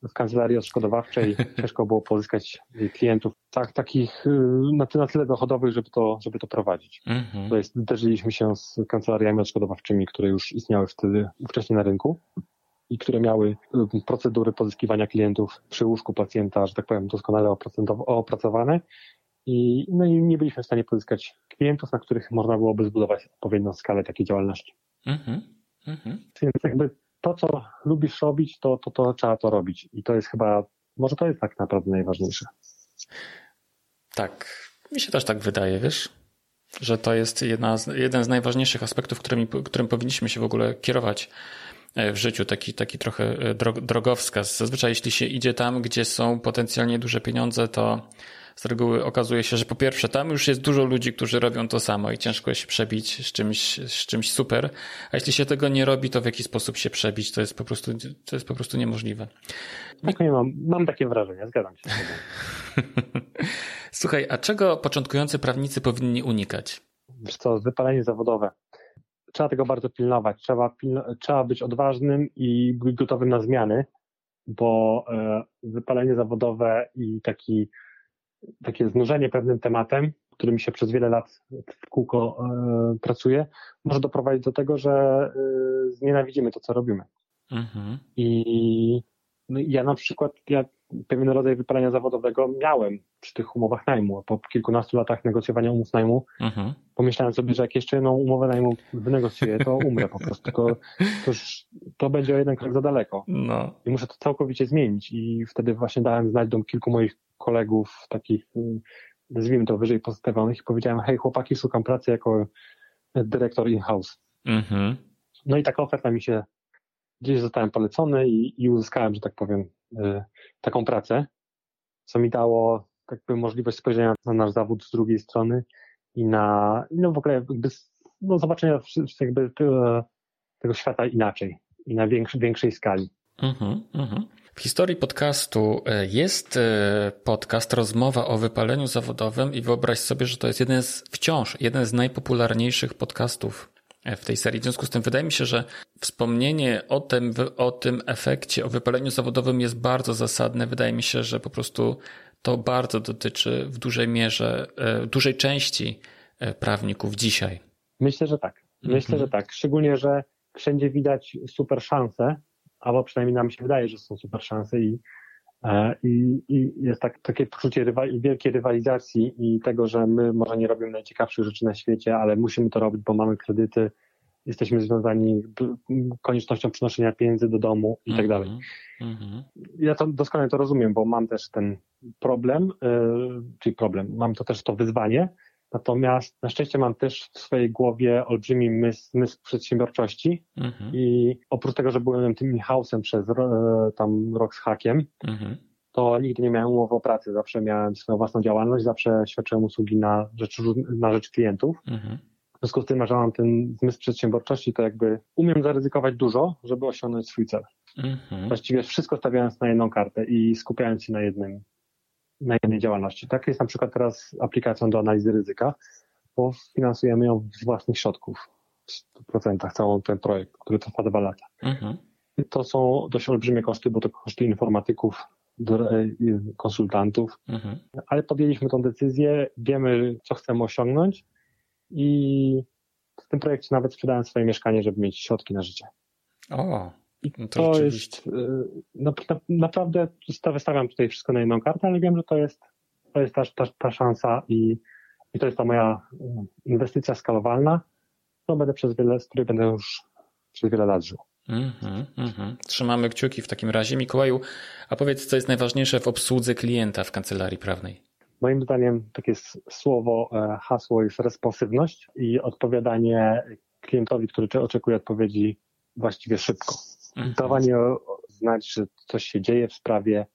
w kancelarii odszkodowawczej ciężko było pozyskać klientów tak, takich na, na tyle dochodowych, żeby to, żeby to prowadzić. Mhm. To jest, zderzyliśmy się z kancelariami odszkodowawczymi, które już istniały wtedy wcześniej na rynku i które miały procedury pozyskiwania klientów przy łóżku pacjenta, że tak powiem, doskonale opracowane. I, no i nie byliśmy w stanie pozyskać klientów, na których można byłoby zbudować odpowiednią skalę takiej działalności. Mm-hmm, mm-hmm. Więc jakby to, co lubisz robić, to, to, to trzeba to robić. I to jest chyba, może to jest tak naprawdę najważniejsze. Tak, mi się też tak wydaje, wiesz, że to jest jedna z, jeden z najważniejszych aspektów, którymi, którym powinniśmy się w ogóle kierować w życiu, taki, taki trochę drogowskaz. Zazwyczaj jeśli się idzie tam, gdzie są potencjalnie duże pieniądze, to z reguły okazuje się, że po pierwsze tam już jest dużo ludzi, którzy robią to samo i ciężko jest się przebić z czymś, z czymś super, a jeśli się tego nie robi, to w jaki sposób się przebić, to jest po prostu, to jest po prostu niemożliwe. Tak, nie mam, mam takie wrażenie, zgadzam się. Słuchaj, a czego początkujący prawnicy powinni unikać? Wiesz co, wypalenie zawodowe. Trzeba tego bardzo pilnować, trzeba, pilno, trzeba być odważnym i gotowym na zmiany, bo y, wypalenie zawodowe i taki takie znużenie pewnym tematem, którym się przez wiele lat w kółko y, pracuje, może doprowadzić do tego, że y, znienawidzimy to, co robimy. Mhm. I no, ja na przykład ja pewien rodzaj wypalenia zawodowego miałem przy tych umowach najmu. Po kilkunastu latach negocjowania umów najmu mhm. pomyślałem sobie, że jak jeszcze jedną umowę najmu wynegocjuję, to umrę po prostu. To, to, już, to będzie o jeden krok za daleko. No. I muszę to całkowicie zmienić. I wtedy właśnie dałem znać do kilku moich kolegów takich, nazwijmy to, wyżej pozytywanych i powiedziałem: hej chłopaki, szukam pracy jako dyrektor in-house. Mhm. No i taka oferta mi się, gdzieś zostałem polecony i, i uzyskałem, że tak powiem, y, taką pracę, co mi dało jakby możliwość spojrzenia na nasz zawód z drugiej strony i na, no w ogóle jakby, no zobaczenia jakby te, tego świata inaczej i na większy, większej skali. Mm-hmm, mm-hmm. W historii podcastu jest podcast Rozmowa o wypaleniu zawodowym i wyobraź sobie, że to jest jeden z, wciąż jeden z najpopularniejszych podcastów w tej serii. W związku z tym wydaje mi się, że wspomnienie o tym, o tym efekcie, o wypaleniu zawodowym jest bardzo zasadne. Wydaje mi się, że po prostu to bardzo dotyczy w dużej mierze, w dużej części prawników dzisiaj. Myślę, że tak. Myślę, mm-hmm. że tak. Szczególnie, że wszędzie widać super szanse, albo przynajmniej nam się wydaje, że są super szanse i, i, i jest tak, takie poczucie rywali, wielkiej rywalizacji i tego, że my może nie robimy najciekawszych rzeczy na świecie, ale musimy to robić, bo mamy kredyty, jesteśmy związani koniecznością przynoszenia pieniędzy do domu i tak dalej. Mm-hmm. Ja to doskonale to rozumiem, bo mam też ten problem, yy, czyli problem, mam to też to wyzwanie, natomiast na szczęście mam też w swojej głowie olbrzymi mysł przedsiębiorczości mm-hmm. i oprócz tego, że byłem tym in-house'em przez yy, tam rok z hakiem, mm-hmm. to nigdy nie miałem umowy o pracy, zawsze miałem swoją własną działalność, zawsze świadczyłem usługi na rzecz, na rzecz klientów. Mm-hmm. W związku z tym, że mam ten zmysł przedsiębiorczości, to jakby umiem zaryzykować dużo, żeby osiągnąć swój cel. Mm-hmm. Właściwie wszystko stawiając na jedną kartę i skupiając się na jednym, na jednej działalności. Tak jest na przykład teraz aplikacją do analizy ryzyka, bo finansujemy ją z własnych środków w procentach, cały ten projekt, który trwa dwa lata. Mm-hmm. To są dość olbrzymie koszty, bo to koszty informatyków, konsultantów, mm-hmm. ale podjęliśmy tę decyzję, wiemy, co chcemy osiągnąć, i w tym projekcie nawet sprzedałem swoje mieszkanie, żeby mieć środki na życie. O, to, to jest na, na, naprawdę wystawiam tutaj wszystko na jedną kartę, ale wiem, że to jest, to jest ta, ta, ta szansa i, i to jest ta moja inwestycja skalowalna, którą będę przez wiele, z której będę już przez wiele lat żył. Mm-hmm, mm-hmm. Trzymamy kciuki w takim razie. Mikołaju, a powiedz, co jest najważniejsze w obsłudze klienta w kancelarii prawnej? Moim zdaniem takie słowo, hasło jest responsywność i odpowiadanie klientowi, który oczekuje odpowiedzi właściwie szybko. Mhm. Dawanie znać, że coś się dzieje w sprawie.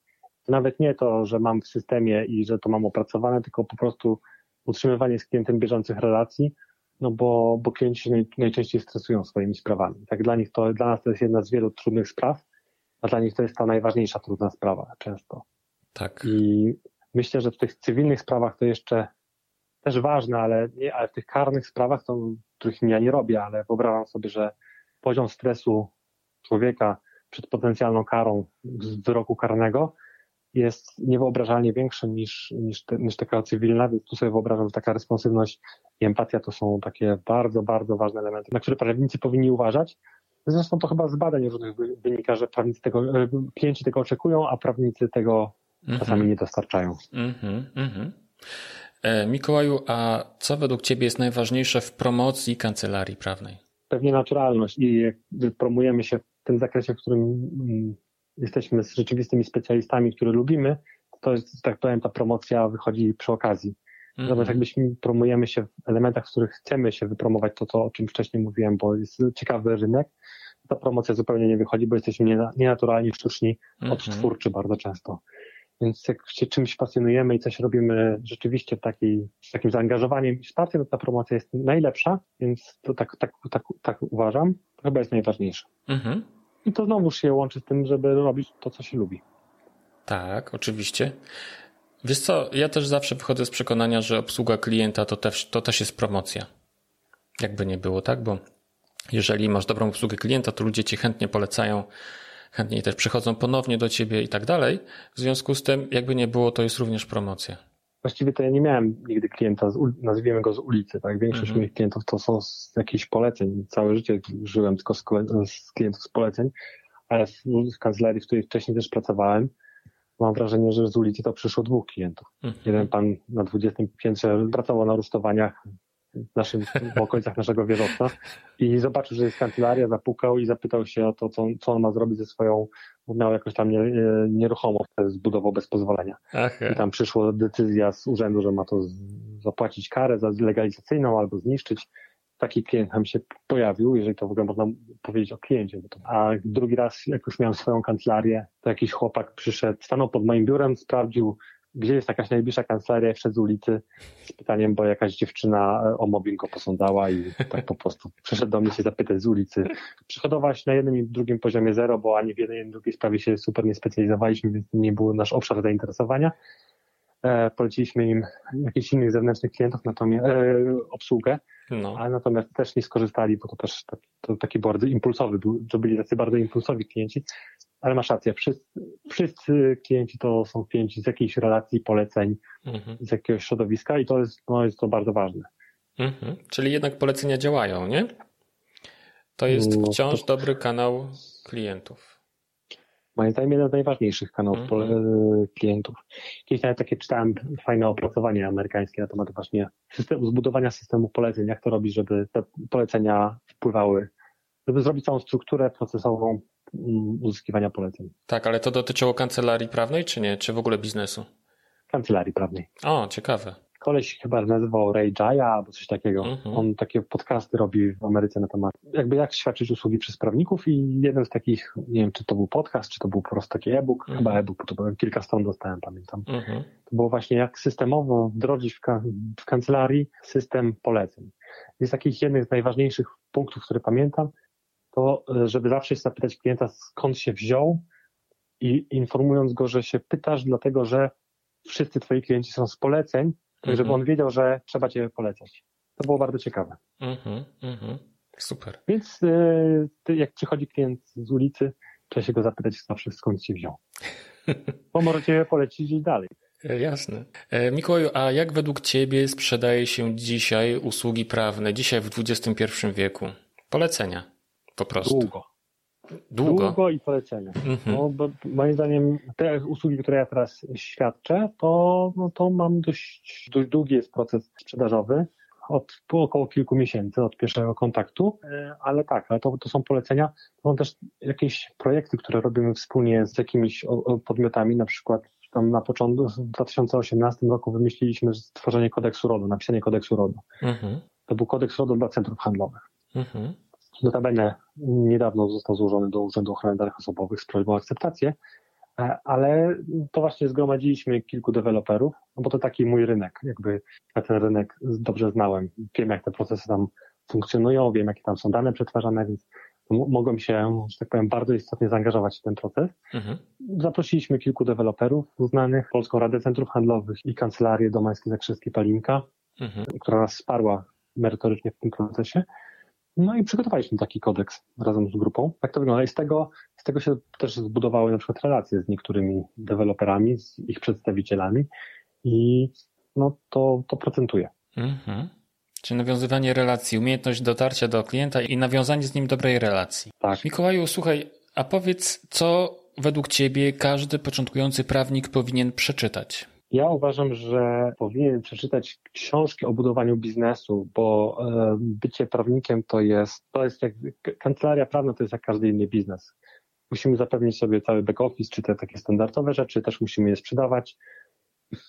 Nawet nie to, że mam w systemie i że to mam opracowane, tylko po prostu utrzymywanie z klientem bieżących relacji, no bo, bo klienci się najczęściej stresują swoimi sprawami. Tak dla nich to, dla nas to jest jedna z wielu trudnych spraw, a dla nich to jest ta najważniejsza trudna sprawa często. Tak. I myślę, że w tych cywilnych sprawach to jeszcze też ważne, ale, nie, ale w tych karnych sprawach, to, których ja nie robię, ale wyobrażam sobie, że poziom stresu człowieka przed potencjalną karą z wyroku karnego jest niewyobrażalnie większy niż, niż, te, niż taka cywilna, więc tu sobie wyobrażam, że taka responsywność i empatia to są takie bardzo, bardzo ważne elementy, na które prawnicy powinni uważać. Zresztą to chyba z badań różnych wynika, że prawnicy tego, klienci tego oczekują, a prawnicy tego czasami mm-hmm. nie dostarczają. Mm-hmm, mm-hmm. E, Mikołaju, a co według Ciebie jest najważniejsze w promocji kancelarii prawnej? Pewnie naturalność i promujemy się w tym zakresie, w którym jesteśmy z rzeczywistymi specjalistami, które lubimy, to jest, tak powiem, ta promocja wychodzi przy okazji. Mm-hmm. Natomiast jakbyśmy promujemy się w elementach, w których chcemy się wypromować, to to, o czym wcześniej mówiłem, bo jest ciekawy rynek, ta promocja zupełnie nie wychodzi, bo jesteśmy nienaturalni, sztuczni, mm-hmm. odtwórczy bardzo często. Więc jak się czymś pasjonujemy i coś robimy rzeczywiście taki, z takim zaangażowaniem i wsparciem, to ta promocja jest najlepsza, więc to tak, tak, tak, tak uważam, to chyba jest najważniejsze. Mm-hmm. I to znowuż się łączy z tym, żeby robić to, co się lubi. Tak, oczywiście. Wiesz co, ja też zawsze wychodzę z przekonania, że obsługa klienta to też, to też jest promocja. Jakby nie było, tak? Bo jeżeli masz dobrą obsługę klienta, to ludzie ci chętnie polecają, chętniej też przychodzą ponownie do ciebie i tak dalej. W związku z tym, jakby nie było, to jest również promocja. Właściwie to ja nie miałem nigdy klienta, z ul- nazwijmy go z ulicy, tak? Większość mm-hmm. moich klientów to są z jakichś poleceń. Całe życie żyłem tylko z, kole- z klientów z poleceń, ale w, w kancelarii, w której wcześniej też pracowałem, mam wrażenie, że z ulicy to przyszło dwóch klientów. Mm-hmm. Jeden pan na dwudziestym piętrze pracował na rusztowaniach, w naszym, w okolicach naszego wieżowca i zobaczył, że jest kancelaria, zapukał i zapytał się o to, co, co on ma zrobić ze swoją, miał jakąś tam nie, nieruchomość, zbudował bez pozwolenia. Aha. I tam przyszła decyzja z urzędu, że ma to z, zapłacić karę za legalizacyjną albo zniszczyć. Taki klient nam się pojawił, jeżeli to w ogóle można powiedzieć o kliencie. A drugi raz, jak już miałem swoją kancelarię, to jakiś chłopak przyszedł, stanął pod moim biurem, sprawdził, gdzie jest jakaś najbliższa kancelaria, wszedł z ulicy z pytaniem, bo jakaś dziewczyna o mobbing go posądzała i tak po prostu przyszedł do mnie się zapytać z ulicy. Przychodować na jednym i drugim poziomie zero, bo ani w jednej, ani w drugiej sprawie się super nie specjalizowaliśmy, więc nie był nasz obszar zainteresowania. E, poleciliśmy im jakichś innych zewnętrznych klientów, natomiast e, obsługę, no. A natomiast też nie skorzystali, bo to też tak, to taki bardzo impulsowy był, to byli tacy bardzo impulsowi klienci, ale masz rację, wszyscy, wszyscy klienci to są klienci z jakiejś relacji, poleceń, mhm. z jakiegoś środowiska i to jest, no, jest to bardzo ważne. Mhm. Czyli jednak polecenia działają, nie? To jest no, wciąż to... dobry kanał klientów. Moim zdaniem jeden z najważniejszych kanałów mm-hmm. klientów. Kiedyś nawet takie czytałem fajne opracowanie amerykańskie na temat właśnie systemu, zbudowania systemu poleceń, jak to robić, żeby te polecenia wpływały, żeby zrobić całą strukturę procesową uzyskiwania poleceń. Tak, ale to dotyczyło kancelarii prawnej czy nie? Czy w ogóle biznesu? Kancelarii prawnej. O, ciekawe. Koleś chyba nazywał Ray Jaya albo coś takiego. Mm-hmm. On takie podcasty robi w Ameryce na temat jakby jak świadczyć usługi przez prawników i jeden z takich, nie wiem czy to był podcast, czy to był po prostu taki e-book, mm-hmm. chyba e-book, to było, kilka stron dostałem, pamiętam. Mm-hmm. To było właśnie jak systemowo wdrożyć w, ka- w kancelarii system poleceń. Jest takich jednych z najważniejszych punktów, które pamiętam, to żeby zawsze się zapytać klienta skąd się wziął i informując go, że się pytasz dlatego, że wszyscy twoi klienci są z poleceń, tak, żeby on wiedział, że trzeba cię polecać. To było bardzo ciekawe. Mhm, mhm. Super. Więc y, jak przychodzi klient z ulicy, trzeba się go zapytać zawsze, skąd się wziął. Bo możecie polecić i dalej. Jasne. Mikołaju, a jak według ciebie sprzedaje się dzisiaj usługi prawne, dzisiaj w dwudziestym pierwszym wieku? Polecenia po prostu. Długo. Długo? Długo i polecenia. Mhm. No, bo moim zdaniem te usługi, które ja teraz świadczę, to, no, to mam dość, dość długi jest proces sprzedażowy, od około kilku miesięcy, od pierwszego kontaktu, ale tak, ale to, to są polecenia, to są też jakieś projekty, które robimy wspólnie z jakimiś podmiotami, na przykład tam na początku, w dwa tysiące osiemnastym roku wymyśliliśmy stworzenie kodeksu RODO, napisanie kodeksu RODO. Mhm. To był kodeks RODO dla centrów handlowych. Mhm. Notabene niedawno został złożony do Urzędu Ochrony Danych Osobowych z prośbą o akceptację, ale to właśnie zgromadziliśmy kilku deweloperów, no bo to taki mój rynek, jakby ja ten rynek dobrze znałem, wiem jak te procesy tam funkcjonują, wiem jakie tam są dane przetwarzane, więc mogłem się, że tak powiem, bardzo istotnie zaangażować w ten proces. Mhm. Zaprosiliśmy kilku deweloperów uznanych, Polską Radę Centrów Handlowych i Kancelarię Domańskie Zakrzewskie Palinka, mhm. która nas wsparła merytorycznie w tym procesie. No i przygotowaliśmy taki kodeks razem z grupą. Tak to wygląda. I z tego, z tego się też zbudowały na przykład relacje z niektórymi deweloperami, z ich przedstawicielami i no to, to procentuje. Mhm. Czyli nawiązywanie relacji, umiejętność dotarcia do klienta i nawiązanie z nim dobrej relacji. Tak. Mikołaju, słuchaj, a powiedz, co według ciebie każdy początkujący prawnik powinien przeczytać? Ja uważam, że powinien przeczytać książki o budowaniu biznesu, bo bycie prawnikiem to jest, to jest jak, kancelaria prawna to jest jak każdy inny biznes. Musimy zapewnić sobie cały back office, czy te takie standardowe rzeczy, też musimy je sprzedawać.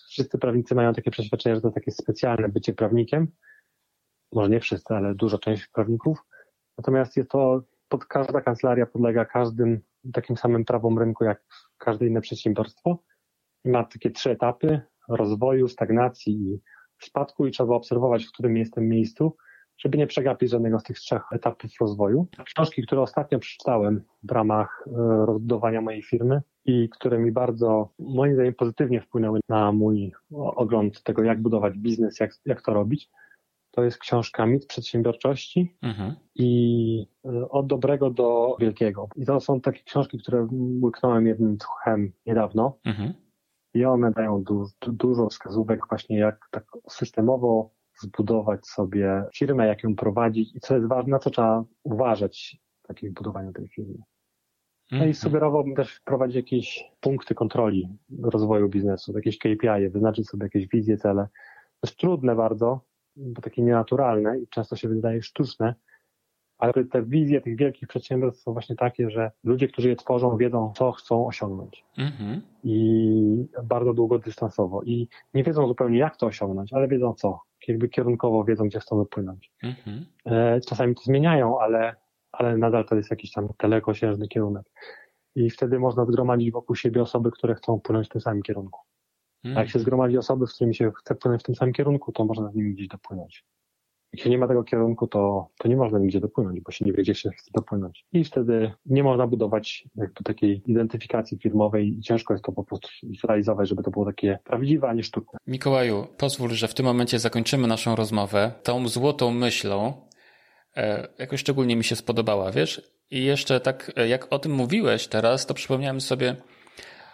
Wszyscy prawnicy mają takie przeświadczenie, że to takie specjalne bycie prawnikiem. Może nie wszyscy, ale duża część prawników. Natomiast jest to, pod każda kancelaria podlega każdym takim samym prawom rynku, jak każde inne przedsiębiorstwo. Ma takie trzy etapy rozwoju, stagnacji i spadku i trzeba obserwować, w którym jestem miejscu, żeby nie przegapić żadnego z tych trzech etapów rozwoju. Książki, które ostatnio przeczytałem w ramach rozbudowania mojej firmy i które mi bardzo, moim zdaniem, pozytywnie wpłynęły na mój ogląd tego, jak budować biznes, jak, jak to robić, to jest książka Mit przedsiębiorczości mhm. i Od dobrego do wielkiego. I to są takie książki, które łyknąłem jednym tchem niedawno. Mhm. I one dają du- dużo wskazówek właśnie jak tak systemowo zbudować sobie firmę, jak ją prowadzić i co jest ważne, na co trzeba uważać w takim budowaniu tej firmy. No mm-hmm. i sugerowałbym też wprowadzić jakieś punkty kontroli rozwoju biznesu, jakieś K P I, wyznaczyć sobie jakieś wizje, cele. To jest trudne bardzo, takie nienaturalne i często się wydaje sztuczne, ale te wizje tych wielkich przedsiębiorstw są właśnie takie, że ludzie, którzy je tworzą, wiedzą, co chcą osiągnąć. Mhm. I bardzo długodystansowo. I nie wiedzą zupełnie, jak to osiągnąć, ale wiedzą co. Jakby kierunkowo wiedzą, gdzie chcą wypłynąć. Mhm. Czasami to zmieniają, ale, ale nadal to jest jakiś tam dalekosiężny kierunek. I wtedy można zgromadzić wokół siebie osoby, które chcą płynąć w tym samym kierunku. Mhm. A jak się zgromadzi osoby, z którymi się chce płynąć w tym samym kierunku, to można z nimi gdzieś dopłynąć. Jeśli nie ma tego kierunku, to, to nie można nigdzie dopłynąć, bo się nie wie, gdzie się chce dopłynąć. I wtedy nie można budować jakby takiej identyfikacji firmowej i ciężko jest to po prostu zrealizować, żeby to było takie prawdziwe, a nie sztuczne. Mikołaju, pozwól, że w tym momencie zakończymy naszą rozmowę tą złotą myślą, e, jakoś szczególnie mi się spodobała, wiesz? I jeszcze tak, jak o tym mówiłeś teraz, to przypomniałem sobie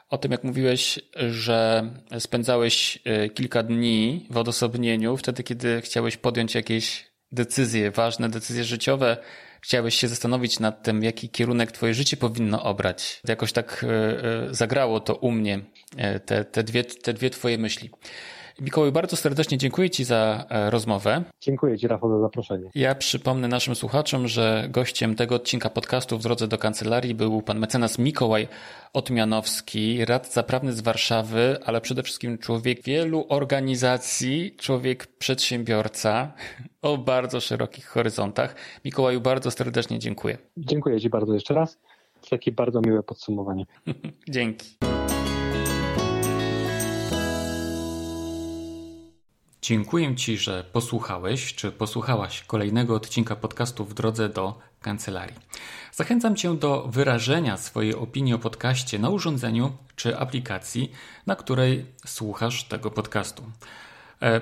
o tym, jak mówiłeś, że spędzałeś kilka dni w odosobnieniu, wtedy, kiedy chciałeś podjąć jakieś decyzje, ważne decyzje życiowe, chciałeś się zastanowić nad tym, jaki kierunek twoje życie powinno obrać. Jakoś tak zagrało to u mnie, te, te, dwie, te dwie twoje myśli. Mikołaj, bardzo serdecznie dziękuję ci za rozmowę. Dziękuję ci, Rafał, za zaproszenie. Ja przypomnę naszym słuchaczom, że gościem tego odcinka podcastu w drodze do kancelarii był pan mecenas Mikołaj Otmianowski, radca prawny z Warszawy, ale przede wszystkim człowiek wielu organizacji, człowiek przedsiębiorca o bardzo szerokich horyzontach. Mikołaju, bardzo serdecznie dziękuję. Dziękuję ci bardzo jeszcze raz. To takie bardzo miłe podsumowanie. Dzięki. Dziękuję ci, że posłuchałeś czy posłuchałaś kolejnego odcinka podcastu w drodze do kancelarii. Zachęcam cię do wyrażenia swojej opinii o podcaście na urządzeniu czy aplikacji, na której słuchasz tego podcastu.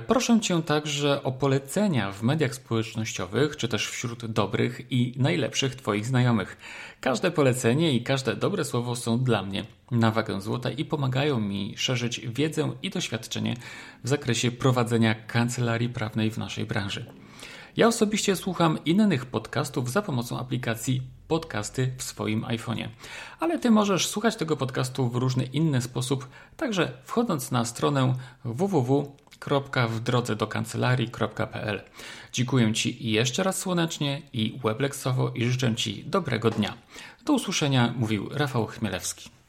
Proszę cię także o polecenia w mediach społecznościowych, czy też wśród dobrych i najlepszych twoich znajomych. Każde polecenie i każde dobre słowo są dla mnie na wagę złota i pomagają mi szerzyć wiedzę i doświadczenie w zakresie prowadzenia kancelarii prawnej w naszej branży. Ja osobiście słucham innych podcastów za pomocą aplikacji Podcasty w swoim iPhone'ie, ale ty możesz słuchać tego podcastu w różny inny sposób, także wchodząc na stronę w w w kropka w drodze do kancelarii kropka p l. Dziękuję ci jeszcze raz słoneczniej i weblexowo i życzę ci dobrego dnia. Do usłyszenia, mówił Rafał Chmielewski.